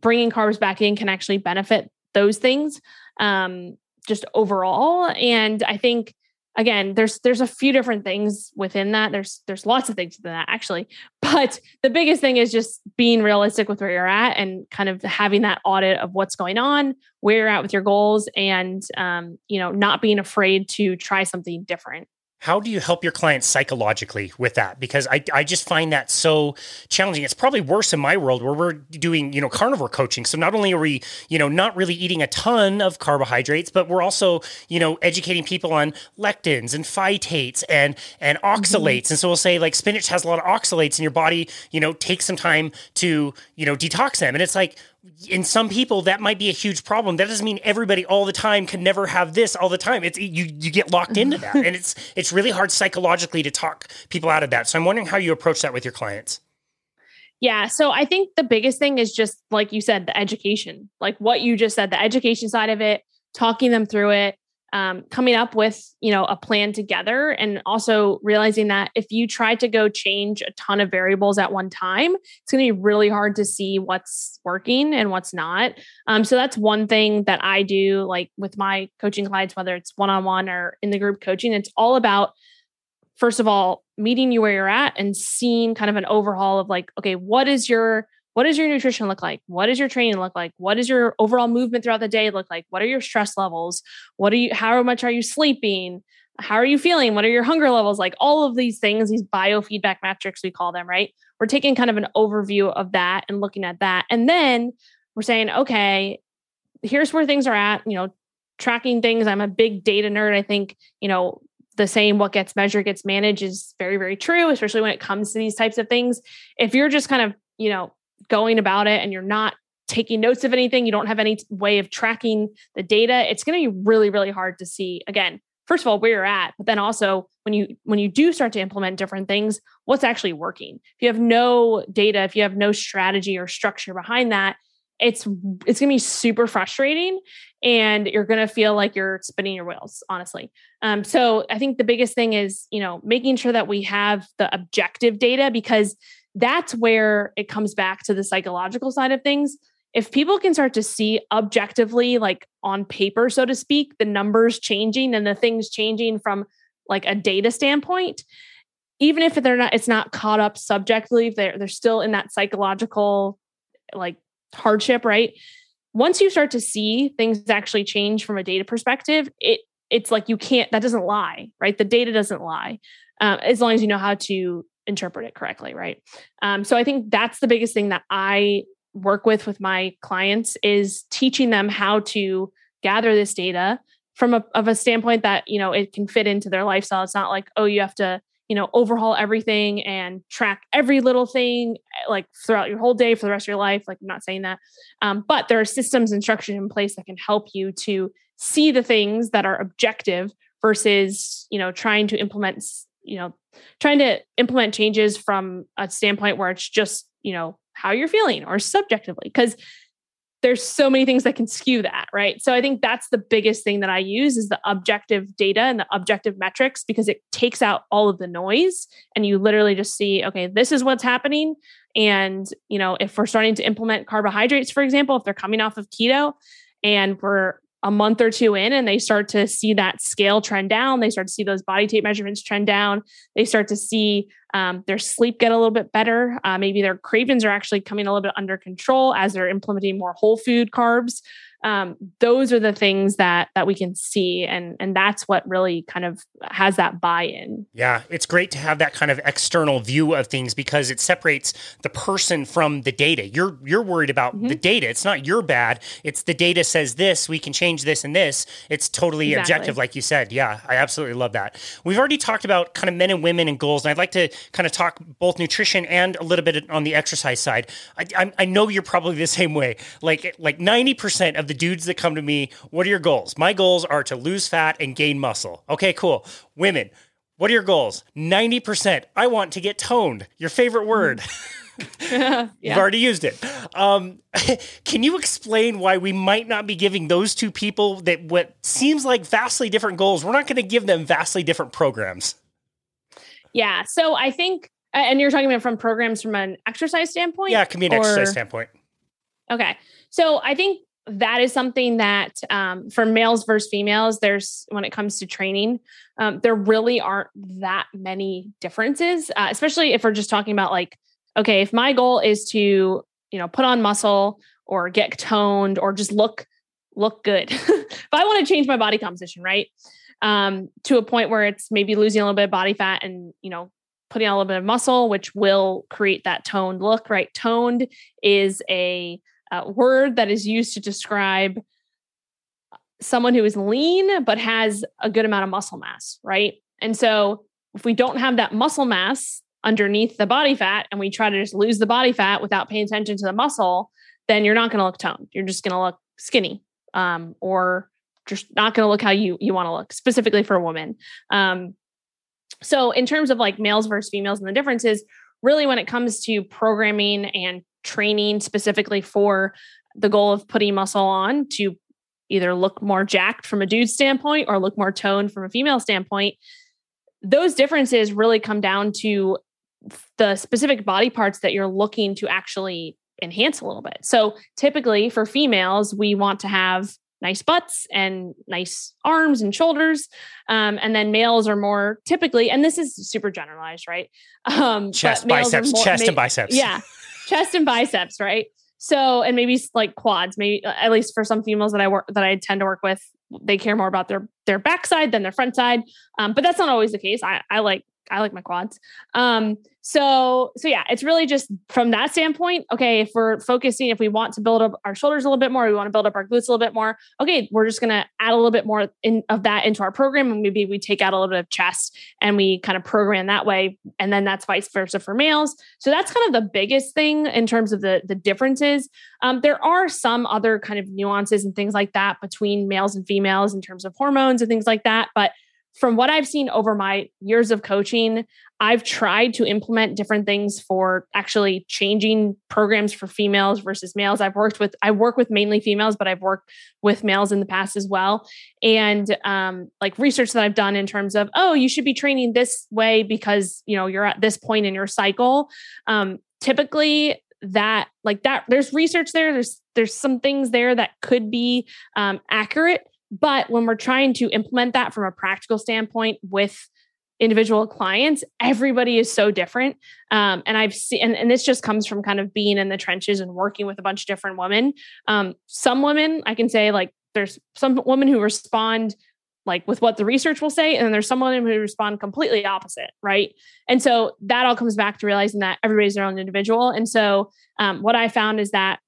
bringing carbs back in can actually benefit those things, um, just overall. And I think, again, there's, there's a few different things within that. There's, there's lots of things within that actually, but the biggest thing is just being realistic with where you're at and kind of having that audit of what's going on, where you're at with your goals, and, um, you know, not being afraid to try something different. How do you help your clients psychologically with that? Because I, I just find that so challenging. It's probably worse in my world where we're doing, you know, carnivore coaching. So not only are we, you know, not really eating a ton of carbohydrates, but we're also, you know, educating people on lectins and phytates and, and oxalates. Mm-hmm. And so we'll say like spinach has a lot of oxalates and your body, you know, takes some time to, you know, detox them. And it's like, in some people, that might be a huge problem. That doesn't mean everybody all the time can never have this all the time. It's you you get locked into that. And it's it's really hard psychologically to talk people out of that. So I'm wondering how you approach that with your clients. Yeah. So I think the biggest thing is just, like you said, the education, like what you just said, the education side of it, talking them through it, um, coming up with, you know, a plan together, and also realizing that if you try to go change a ton of variables at one time, it's going to be really hard to see what's working and what's not. Um, so that's one thing that I do, like with my coaching clients, whether it's one-on-one or in the group coaching, it's all about, first of all, meeting you where you're at and seeing kind of an overhaul of like, okay, what is your, what does your nutrition look like? What does your training look like? What does your overall movement throughout the day look like? What are your stress levels? What are you, how much are you sleeping? How are you feeling? What are your hunger levels? Like all of these things, these biofeedback metrics, we call them, right? We're taking kind of an overview of that and looking at that. And then we're saying, okay, here's where things are at, you know, tracking things. I'm a big data nerd. I think, you know, the saying, what gets measured gets managed, is very, very true, especially when it comes to these types of things. If you're just kind of, you know, going about it and you're not taking notes of anything, you don't have any way of tracking the data, it's going to be really, really hard to see, again, first of all, where you're at, but then also when you, when you do start to implement different things, what's actually working. If you have no data, if you have no strategy or structure behind that, it's, it's going to be super frustrating and you're going to feel like you're spinning your wheels, honestly. Um, so I think the biggest thing is, you know, making sure that we have the objective data, because that's where it comes back to the psychological side of things. If people can start to see objectively, like on paper, so to speak, the numbers changing and the things changing from like a data standpoint, even if they're not, it's not caught up subjectively, they're, they're still in that psychological, like, hardship, right? Once you start to see things actually change from a data perspective, it it's like you can't, that doesn't lie, right? The data doesn't lie, um, as long as you know how to interpret it correctly, right? Um, so I think that's the biggest thing that I work with with my clients, is teaching them how to gather this data from a of a standpoint that, you know, it can fit into their lifestyle. It's not like, oh, you have to, you know, overhaul everything and track every little thing like throughout your whole day for the rest of your life. Like, I'm not saying that. Um, but there are systems and structures in place that can help you to see the things that are objective versus, you know, trying to implement, you know, trying to implement changes from a standpoint where it's just, you know, how you're feeling or subjectively, because there's so many things that can skew that, right? So I think that's the biggest thing that I use, is the objective data and the objective metrics, because it takes out all of the noise and you literally just see, okay, this is what's happening. And, you know, if we're starting to implement carbohydrates, for example, if they're coming off of keto and we're a month or two in and they start to see that scale trend down, they start to see those body tape measurements trend down, they start to see Um, their sleep get a little bit better. Uh, maybe their cravings are actually coming a little bit under control as they're implementing more whole food carbs. Um, those are the things that that we can see. And, and that's what really kind of has that buy-in. Yeah, it's great to have that kind of external view of things, because it separates the person from the data. You're you're worried about mm-hmm. the data. It's not your bad. It's the data says this, we can change this and this. It's totally exactly. objective, like you said. Yeah, I absolutely love that. We've already talked about kind of men and women and goals, and I'd like to kind of talk both nutrition and a little bit on the exercise side. I, I, I know you're probably the same way. Like like ninety percent of the dudes that come to me, what are your goals? My goals are to lose fat and gain muscle. Okay, cool. Women, what are your goals? ninety percent, I want to get toned. Your favorite word. yeah. You've already used it. Um, can you explain why we might not be giving those two people that what seems like vastly different goals, we're not going to give them vastly different programs? Yeah. So I think, and you're talking about from programs from an exercise standpoint? Yeah, it can be an or... exercise standpoint. Okay. So I think that is something that um, for males versus females, there's, when it comes to training, um, there really aren't that many differences, uh, especially if we're just talking about like, okay, if my goal is to, you know, put on muscle or get toned or just look, look good. If I want to change my body composition, right? Um, to a point where it's maybe losing a little bit of body fat and, you know, putting on a little bit of muscle, which will create that toned look, right? Toned is a uh, word that is used to describe someone who is lean, but has a good amount of muscle mass, right? And so if we don't have that muscle mass underneath the body fat, and we try to just lose the body fat without paying attention to the muscle, then you're not going to look toned. You're just going to look skinny, um, or just not going to look how you, you want to look, specifically for a woman. Um, so in terms of like males versus females and the differences, really when it comes to programming and training specifically for the goal of putting muscle on to either look more jacked from a dude's standpoint or look more toned from a female standpoint, those differences really come down to the specific body parts that you're looking to actually enhance a little bit. So typically for females, we want to have nice butts and nice arms and shoulders. Um, and then males are more typically, and this is super generalized, right? Um, chest, biceps, more, chest may, and biceps. Yeah. Chest and biceps. Right. So, and maybe like quads, maybe at least for some females that I work, that I tend to work with, they care more about their, their backside than their front side. Um, but that's not always the case. I, I like I like my quads. Um, so, so yeah, it's really just from that standpoint. Okay. If we're focusing, if we want to build up our shoulders a little bit more, we want to build up our glutes a little bit more. Okay. We're just going to add a little bit more in, of that into our program. And maybe we take out a little bit of chest and we kind of program that way. And then that's vice versa for males. So that's kind of the biggest thing in terms of the, the differences. Um, there are some other kind of nuances and things like that between males and females in terms of hormones and things like that. But from what I've seen over my years of coaching, I've tried to implement different things for actually changing programs for females versus males. I've worked with, I work with mainly females, but I've worked with males in the past as well. And um, like research that I've done in terms of, oh, you should be training this way because, you know, you're at this point in your cycle. Um, typically that like that, there's research there. There's, there's some things there that could be um, accurate. But when we're trying to implement that from a practical standpoint with individual clients, everybody is so different. Um, and I've seen, and, and this just comes from kind of being in the trenches and working with a bunch of different women. Um, some women, I can say like, there's some women who respond like with what the research will say. And then there's some women who respond completely opposite. Right. And so that all comes back to realizing that everybody's their own individual. And so um, what I found is that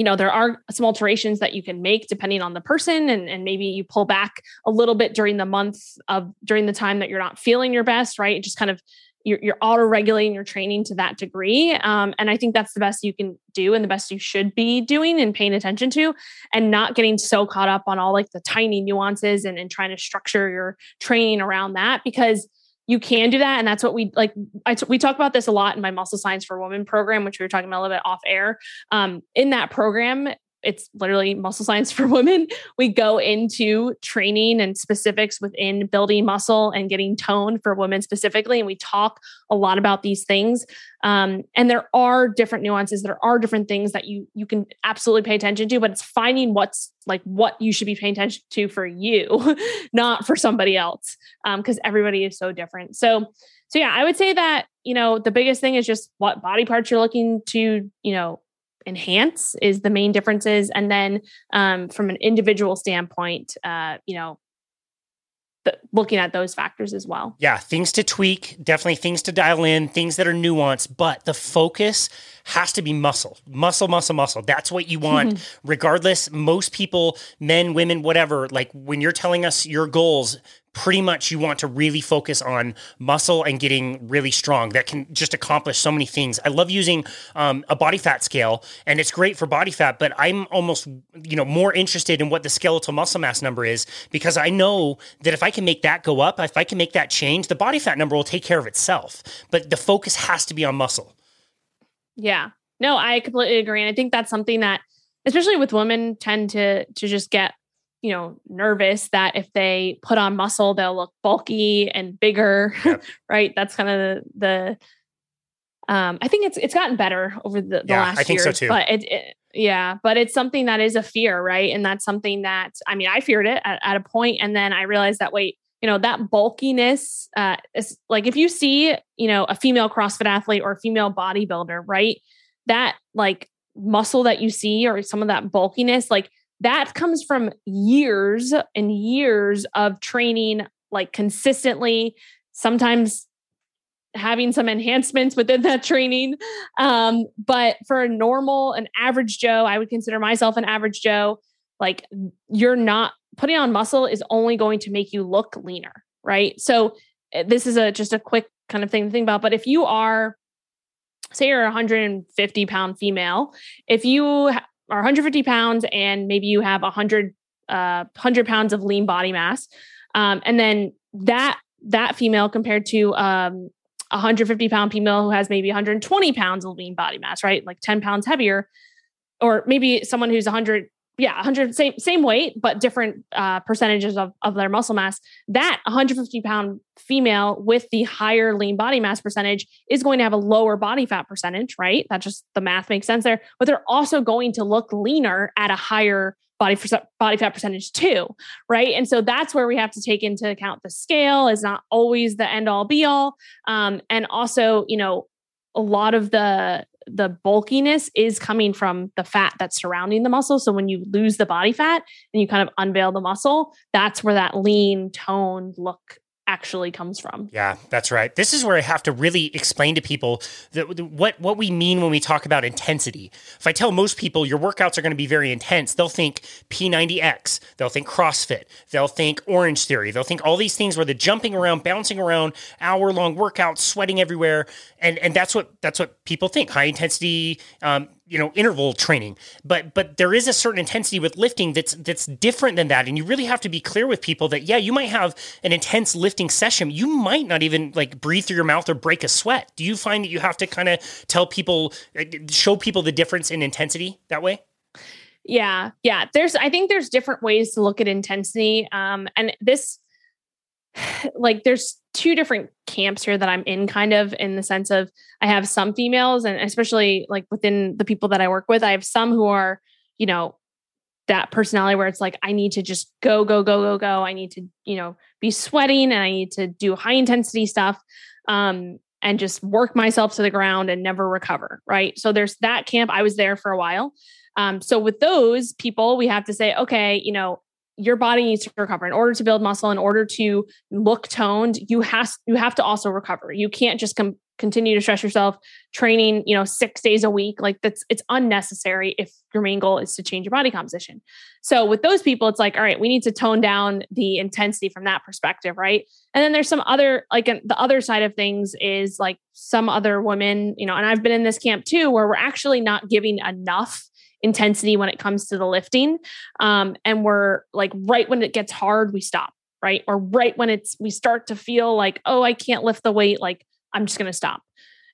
you know, there are some alterations that you can make depending on the person. And, and maybe you pull back a little bit during the month of, during the time that you're not feeling your best, right? Just kind of, you're, you're auto-regulating your training to that degree. Um, and I think that's the best you can do and the best you should be doing and paying attention to, and not getting so caught up on all like the tiny nuances and, and trying to structure your training around that, because you can do that. And that's what we like. I t- we talk about this a lot in my Muscle Science for Women program, which we were talking about a little bit off air. Um, in that program, it's literally Muscle Science for Women. We go into training and specifics within building muscle and getting tone for women specifically. And we talk a lot about these things. Um, and there are different nuances. There are different things that you, you can absolutely pay attention to, but it's finding what's like what you should be paying attention to for you, not for somebody else. Um, cause everybody is so different. So, so yeah, I would say that, you know, the biggest thing is just what body parts you're looking to, you know, enhance is the main differences. And then, um, from an individual standpoint, uh, you know, th- looking at those factors as well. Yeah. Things to tweak, definitely things to dial in, things that are nuanced, but the focus has to be muscle, muscle, muscle, muscle. That's what you want. Mm-hmm. Regardless, most people, men, women, whatever, like when you're telling us your goals, pretty much you want to really focus on muscle and getting really strong. That can just accomplish so many things. I love using um, a body fat scale, and it's great for body fat, but I'm almost, you know, more interested in what the skeletal muscle mass number is, because I know that if I can make that go up, if I can make that change, the body fat number will take care of itself, but the focus has to be on muscle. Yeah, no, I completely agree. And I think that's something that, especially with women, tend to, to just get, you know, nervous that if they put on muscle, they'll look bulky and bigger, yep. Right? That's kind of the, the um, I think it's, it's gotten better over the, the yeah, last year. I think years, so too. But it, it, yeah, but it's something that is a fear, right? And that's something that, I mean, I feared it at, at a point, and then I realized that, wait, you know, that bulkiness, uh, is like, if you see, you know, a female CrossFit athlete or a female bodybuilder, right? That like muscle that you see, or some of that bulkiness, like, that comes from years and years of training, like consistently, sometimes having some enhancements within that training. Um, but for a normal, an average Joe, I would consider myself an average Joe, like you're not putting on muscle is only going to make you look leaner, right? So this is a, just a quick kind of thing to think about. But if you are, say you're a one hundred fifty pound female, if you or one hundred fifty pounds, and maybe you have one hundred, uh, one hundred pounds of lean body mass. Um, and then that, that female compared to, um, a one hundred fifty pound female who has maybe one hundred twenty pounds of lean body mass, right? Like ten pounds heavier, or maybe someone who's one hundred, yeah, one hundred, same, same weight, but different, uh, percentages of, of their muscle mass. That one hundred fifty pound female with the higher lean body mass percentage is going to have a lower body fat percentage, right? That just, the math makes sense there, but they're also going to look leaner at a higher body, body fat percentage too. Right. And so that's where we have to take into account the scale is not always the end all be all. Um, and also, you know, a lot of the, the bulkiness is coming from the fat that's surrounding the muscle. So when you lose the body fat and you kind of unveil the muscle, that's where that lean tone look actually comes from. Yeah, that's right. This is where I have to really explain to people that, that what, what we mean when we talk about intensity. If I tell most people your workouts are going to be very intense, they'll think P ninety X, they'll think CrossFit, they'll think Orange Theory, they'll think all these things where the jumping around, bouncing around, hour-long workouts, sweating everywhere, and and that's what that's what people think, high-intensity um you know, interval training. But but there is a certain intensity with lifting that's that's different than that. And you really have to be clear with people that, yeah, you might have an intense lifting session. You might not even like breathe through your mouth or break a sweat. Do you find that you have to kind of tell people, show people the difference in intensity that way? Yeah. Yeah. There's, I think there's different ways to look at intensity. Um, and this, like, there's two different camps here that I'm in, kind of in the sense of I have some females, and especially like within the people that I work with, I have some who are, you know, that personality where it's like, I need to just go, go, go, go, go. I need to, you know, be sweating and I need to do high intensity stuff um, and just work myself to the ground and never recover. Right. So there's that camp. I was there for a while. Um, so with those people, we have to say, okay, you know, your body needs to recover in order to build muscle, in order to look toned. You have, you have to also recover. You can't just com- continue to stress yourself training, you know, six days a week. Like that's, it's unnecessary if your main goal is to change your body composition. So with those people, it's like, all right, we need to tone down the intensity from that perspective. Right. And then there's some other, like the other side of things is like some other women, you know, and I've been in this camp too, where we're actually not giving enough intensity when it comes to the lifting. Um, and we're like, right when it gets hard, we stop, right? Or right when it's, we start to feel like, oh, I can't lift the weight. Like I'm just going to stop.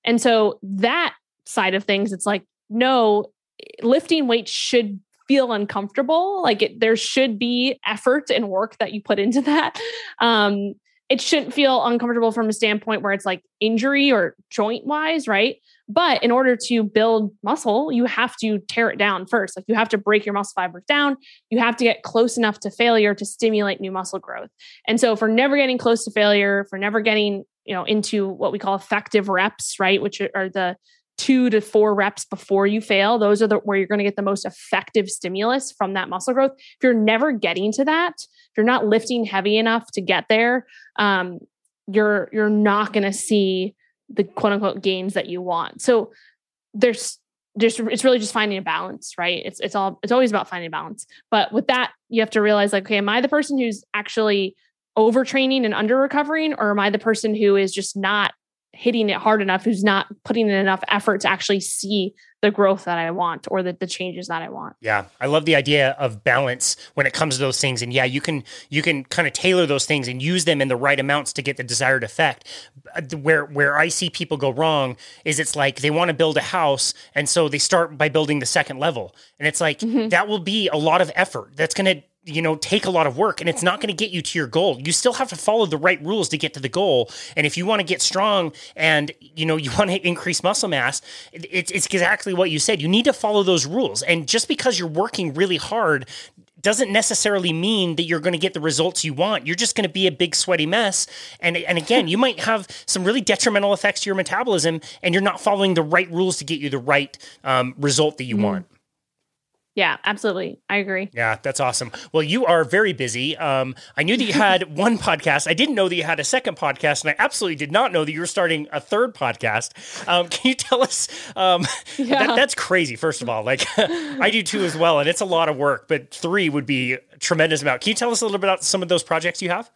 And so that side of things, it's like, no, lifting weight should feel uncomfortable. Like it, there should be effort and work that you put into that. Um, it shouldn't feel uncomfortable from a standpoint where it's like injury or joint wise, right? But in order to build muscle, you have to tear it down first. Like you have to break your muscle fibers down. You have to get close enough to failure to stimulate new muscle growth. And so if we're never getting close to failure, if we're never getting, you know, into what we call effective reps, right? Which are the two to four reps before you fail. Those are the, where you're going to get the most effective stimulus from that muscle growth. If you're never getting to that, if you're not lifting heavy enough to get there, um, you're, you're not going to see the quote unquote gains that you want. So there's, there's, it's really just finding a balance, right? It's, it's all, it's always about finding a balance. But with that, you have to realize like, okay, am I the person who's actually overtraining and under recovering, or am I the person who is just not hitting it hard enough, who's not putting in enough effort to actually see the growth that I want or the, the changes that I want. Yeah. I love the idea of balance when it comes to those things. And yeah, you can, you can kind of tailor those things and use them in the right amounts to get the desired effect. Where, where I see people go wrong is it's like, they want to build a house. And so they start by building the second level. And it's like, mm-hmm. that will be a lot of effort. That's going to, you know, take a lot of work and it's not going to get you to your goal. You still have to follow the right rules to get to the goal. And if you want to get strong and, you know, you want to increase muscle mass, it's, it's exactly what you said. You need to follow those rules. And just because you're working really hard doesn't necessarily mean that you're going to get the results you want. You're just going to be a big sweaty mess. And, and again, you might have some really detrimental effects to your metabolism and you're not following the right rules to get you the right um, result that you mm-hmm. want. Yeah, absolutely. I agree. Yeah, that's awesome. Well, you are very busy. Um, I knew that you had one podcast. I didn't know that you had a second podcast, and I absolutely did not know that you were starting a third podcast. Um, can you tell us? Um, yeah. that, that's crazy, first of all. Like, I do two as well, and it's a lot of work, but three would be a tremendous amount. Can you tell us a little bit about some of those projects you have?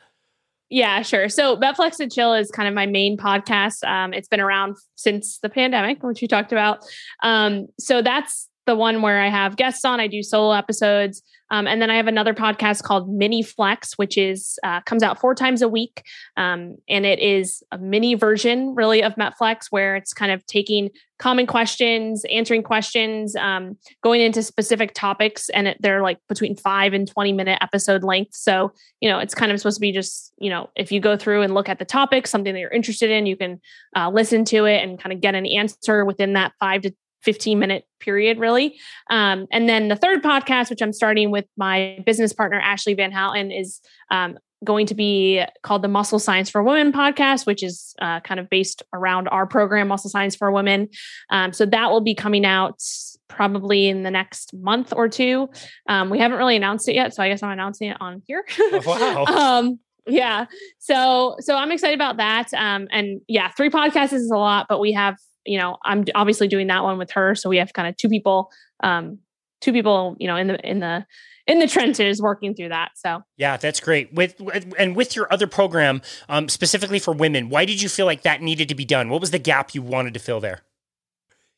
Yeah, sure. So Metflex and Chill is kind of my main podcast. Um, it's been around since the pandemic, which you talked about. Um, so that's the one where I have guests on, I do solo episodes. Um, and then I have another podcast called Mini Flex, which is, uh, comes out four times a week. Um, and it is a mini version really of Metflex where it's kind of taking common questions, answering questions, um, going into specific topics. And it, they're like between five and twenty minute episode length. So, you know, it's kind of supposed to be just, you know, if you go through and look at the topic, something that you're interested in, you can uh, listen to it and kind of get an answer within that five to fifteen minute period really. Um, and then the third podcast, which I'm starting with my business partner, Ashley Van Halen, is um, going to be called the Muscle Science for Women podcast, which is uh, kind of based around our program, Muscle Science for Women. Um, so that will be coming out probably in the next month or two. Um, we haven't really announced it yet. So I guess I'm announcing it on here. Oh, wow. um, Yeah. So, so I'm excited about that. Um, and yeah, three podcasts is a lot, but we have, you know, I'm obviously doing that one with her. So we have kind of two people, um, two people, you know, in the, in the, in the trenches working through that. So yeah, that's great. With, with and with your other program, um, specifically for women, why did you feel like that needed to be done? What was the gap you wanted to fill there?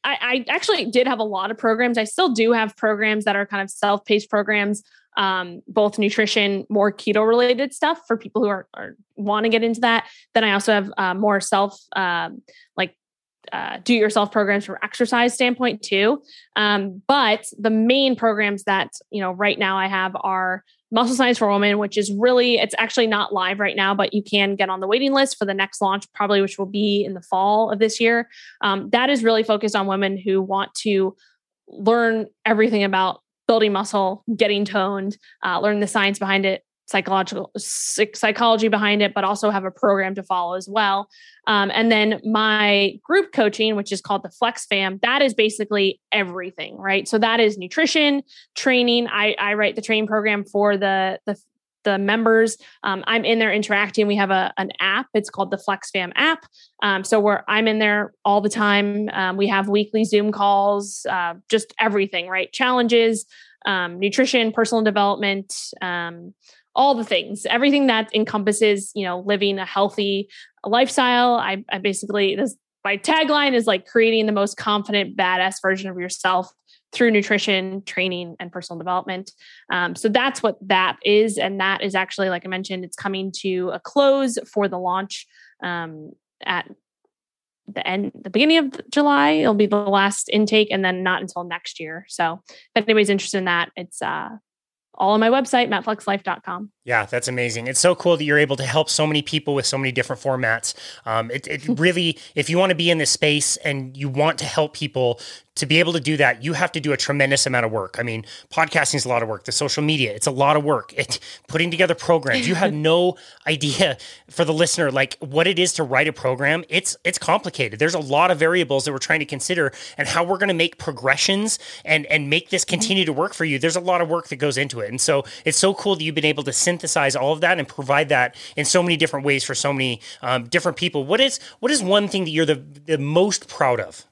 I, I actually did have a lot of programs. I still do have programs that are kind of self-paced programs, um, both nutrition, more keto related stuff for people who are, are want to get into that. Then I also have uh, more self, um, like uh, do yourself programs from exercise standpoint too. Um, but the main programs that, you know, right now I have are Muscle Science for Women, which is really, it's actually not live right now, but you can get on the waiting list for the next launch, probably, which will be in the fall of this year. Um, that is really focused on women who want to learn everything about building muscle, getting toned, uh, learn the science behind it, psychological psychology behind it, but also have a program to follow as well. Um, and then my group coaching, which is called the Flex Fam, that is basically everything, right? So that is nutrition, training. I, I write the training program for the, the, the members. Um, I'm in there interacting. We have a, an app. It's called the Flex Fam app. Um, so where I'm in there all the time. Um, we have weekly Zoom calls, uh, just everything, right? Challenges, um, nutrition, personal development, um, all the things, everything that encompasses, you know, living a healthy lifestyle. I, I basically, this, my tagline is like creating the most confident, badass version of yourself through nutrition, training, and personal development. Um, so that's what that is. And that is actually, like I mentioned, it's coming to a close for the launch um, at the end, the beginning of July. It'll be the last intake and then not until next year. So if anybody's interested in that, it's, uh, all on my website, met flex life dot com. Yeah, that's amazing. It's so cool that you're able to help so many people with so many different formats. Um, it, it really, if you want to be in this space and you want to help people to be able to do that, you have to do a tremendous amount of work. I mean, podcasting is a lot of work. The social media, it's a lot of work. It's putting together programs. You have no idea for the listener, like what it is to write a program. It's, it's complicated. There's a lot of variables that we're trying to consider and how we're going to make progressions and, and make this continue to work for you. There's a lot of work that goes into it. And so it's so cool that you've been able to synthesize all of that and provide that in so many different ways for so many um, different people. What is, what is one thing that you're the, the most proud of?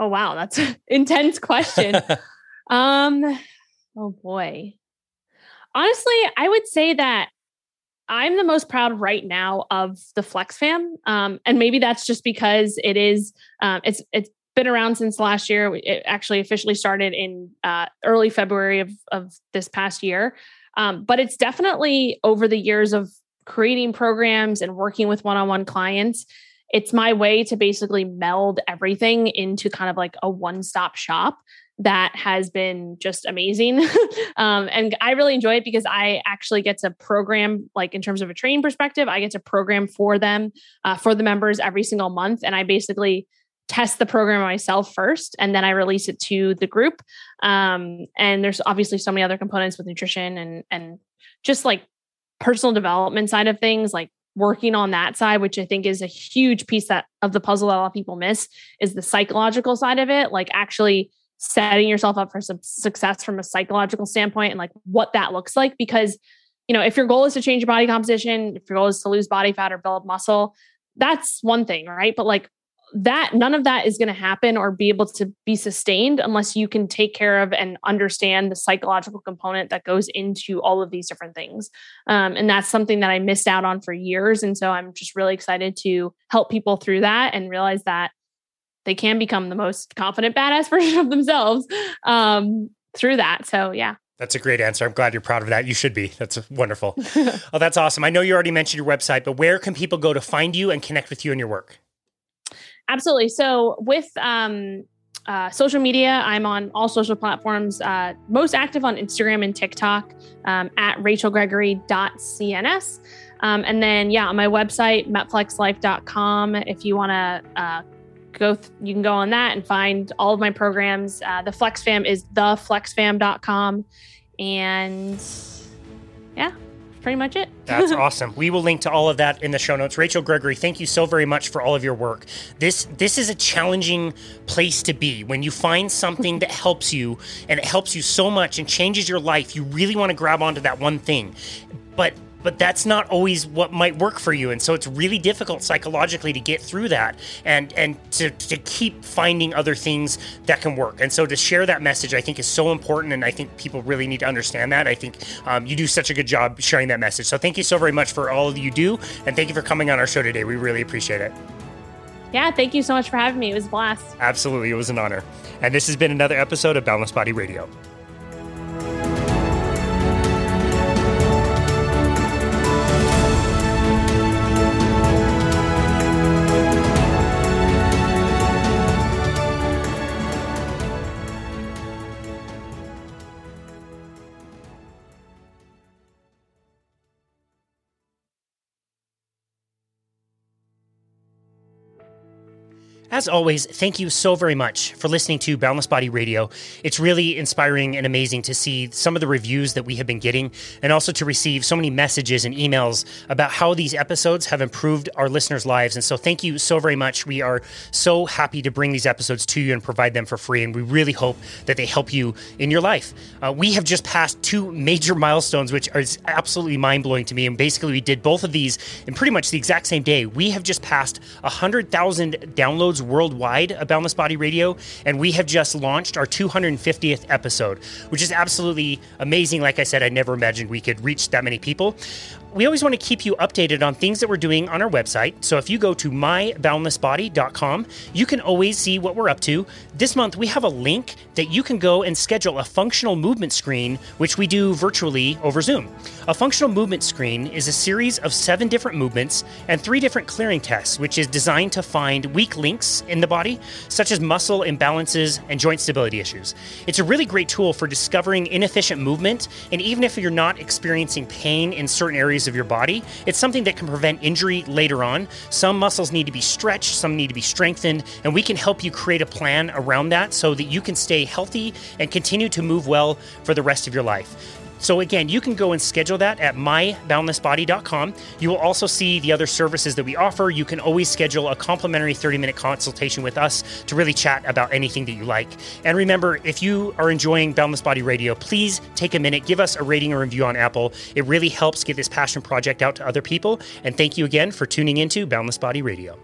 Oh, wow. That's an intense question. um, oh boy. Honestly, I would say that I'm the most proud right now of the Flex Fam. Um, and maybe that's just because it is, um, it's, it's been around since last year. It actually officially started in, uh, early February of, of this past year. Um, but it's definitely over the years of creating programs and working with one-on-one clients, it's my way to basically meld everything into kind of like a one-stop shop that has been just amazing. um, and I really enjoy it because I actually get to program, like in terms of a training perspective, I get to program for them, uh, for the members every single month. And I basically test the program myself first, and then I release it to the group. Um, and there's obviously so many other components with nutrition and, and just like personal development side of things, like working on that side, which I think is a huge piece that of the puzzle that a lot of people miss, is the psychological side of it. Like actually setting yourself up for some success from a psychological standpoint and like what that looks like. Because, you know, if your goal is to change your body composition, if your goal is to lose body fat or build muscle, that's one thing, right? But like that, none of that is going to happen or be able to be sustained unless you can take care of and understand the psychological component that goes into all of these different things. Um, and that's something that I missed out on for years. And so I'm just really excited to help people through that and realize that they can become the most confident, badass version of themselves um, through that. So yeah. That's a great answer. I'm glad you're proud of that. You should be. That's wonderful. Oh, that's awesome. I know you already mentioned your website, but where can people go to find you and connect with you and your work? Absolutely. So with um, uh, social media, I'm on all social platforms, uh, most active on Instagram and TikTok um, at rachel gregory dot c n s. Um, and then, yeah, on my website, met flex life dot com. If you want to uh, go, th- you can go on that and find all of my programs. Uh, the Flex Fam is the flex fam dot com. And yeah. Pretty much it. That's awesome. We will link to all of that in the show notes. Rachel Gregory, thank you so very much for all of your work. This this is a challenging place to be. When you find something that helps you and it helps you so much and changes your life, you really want to grab onto that one thing. But but that's not always what might work for you. And so it's really difficult psychologically to get through that and, and to, to keep finding other things that can work. And so to share that message, I think, is so important. And I think people really need to understand that. I think um, you do such a good job sharing that message. So thank you so very much for all you do. And thank you for coming on our show today. We really appreciate it. Yeah, thank you so much for having me. It was a blast. Absolutely. It was an honor. And this has been another episode of Balanced Body Radio. As always, thank you so very much for listening to Balanced Body Radio. It's really inspiring and amazing to see some of the reviews that we have been getting, and also to receive so many messages and emails about how these episodes have improved our listeners' lives. And so thank you so very much. We are so happy to bring these episodes to you and provide them for free, and we really hope that they help you in your life. Uh, we have just passed two major milestones, which are absolutely mind-blowing to me. And basically, we did both of these in pretty much the exact same day. We have just passed one hundred thousand downloads worldwide of Balanced Body Radio, and we have just launched our two hundred fiftieth episode, which is absolutely amazing. Like I said, I never imagined we could reach that many people. We always want to keep you updated on things that we're doing on our website. So if you go to my boundless body dot com, you can always see what we're up to. This month, we have a link that you can go and schedule a functional movement screen, which we do virtually over Zoom. A functional movement screen is a series of seven different movements and three different clearing tests, which is designed to find weak links in the body, such as muscle imbalances and joint stability issues. It's a really great tool for discovering inefficient movement. And even if you're not experiencing pain in certain areas of your body, it's something that can prevent injury later on. Some muscles need to be stretched, some need to be strengthened, and we can help you create a plan around that so that you can stay healthy and continue to move well for the rest of your life. So again, you can go and schedule that at my boundless body dot com. You will also see the other services that we offer. You can always schedule a complimentary thirty-minute consultation with us to really chat about anything that you like. And remember, if you are enjoying Boundless Body Radio, please take a minute, give us a rating or review on Apple. It really helps get this passion project out to other people. And thank you again for tuning into Boundless Body Radio.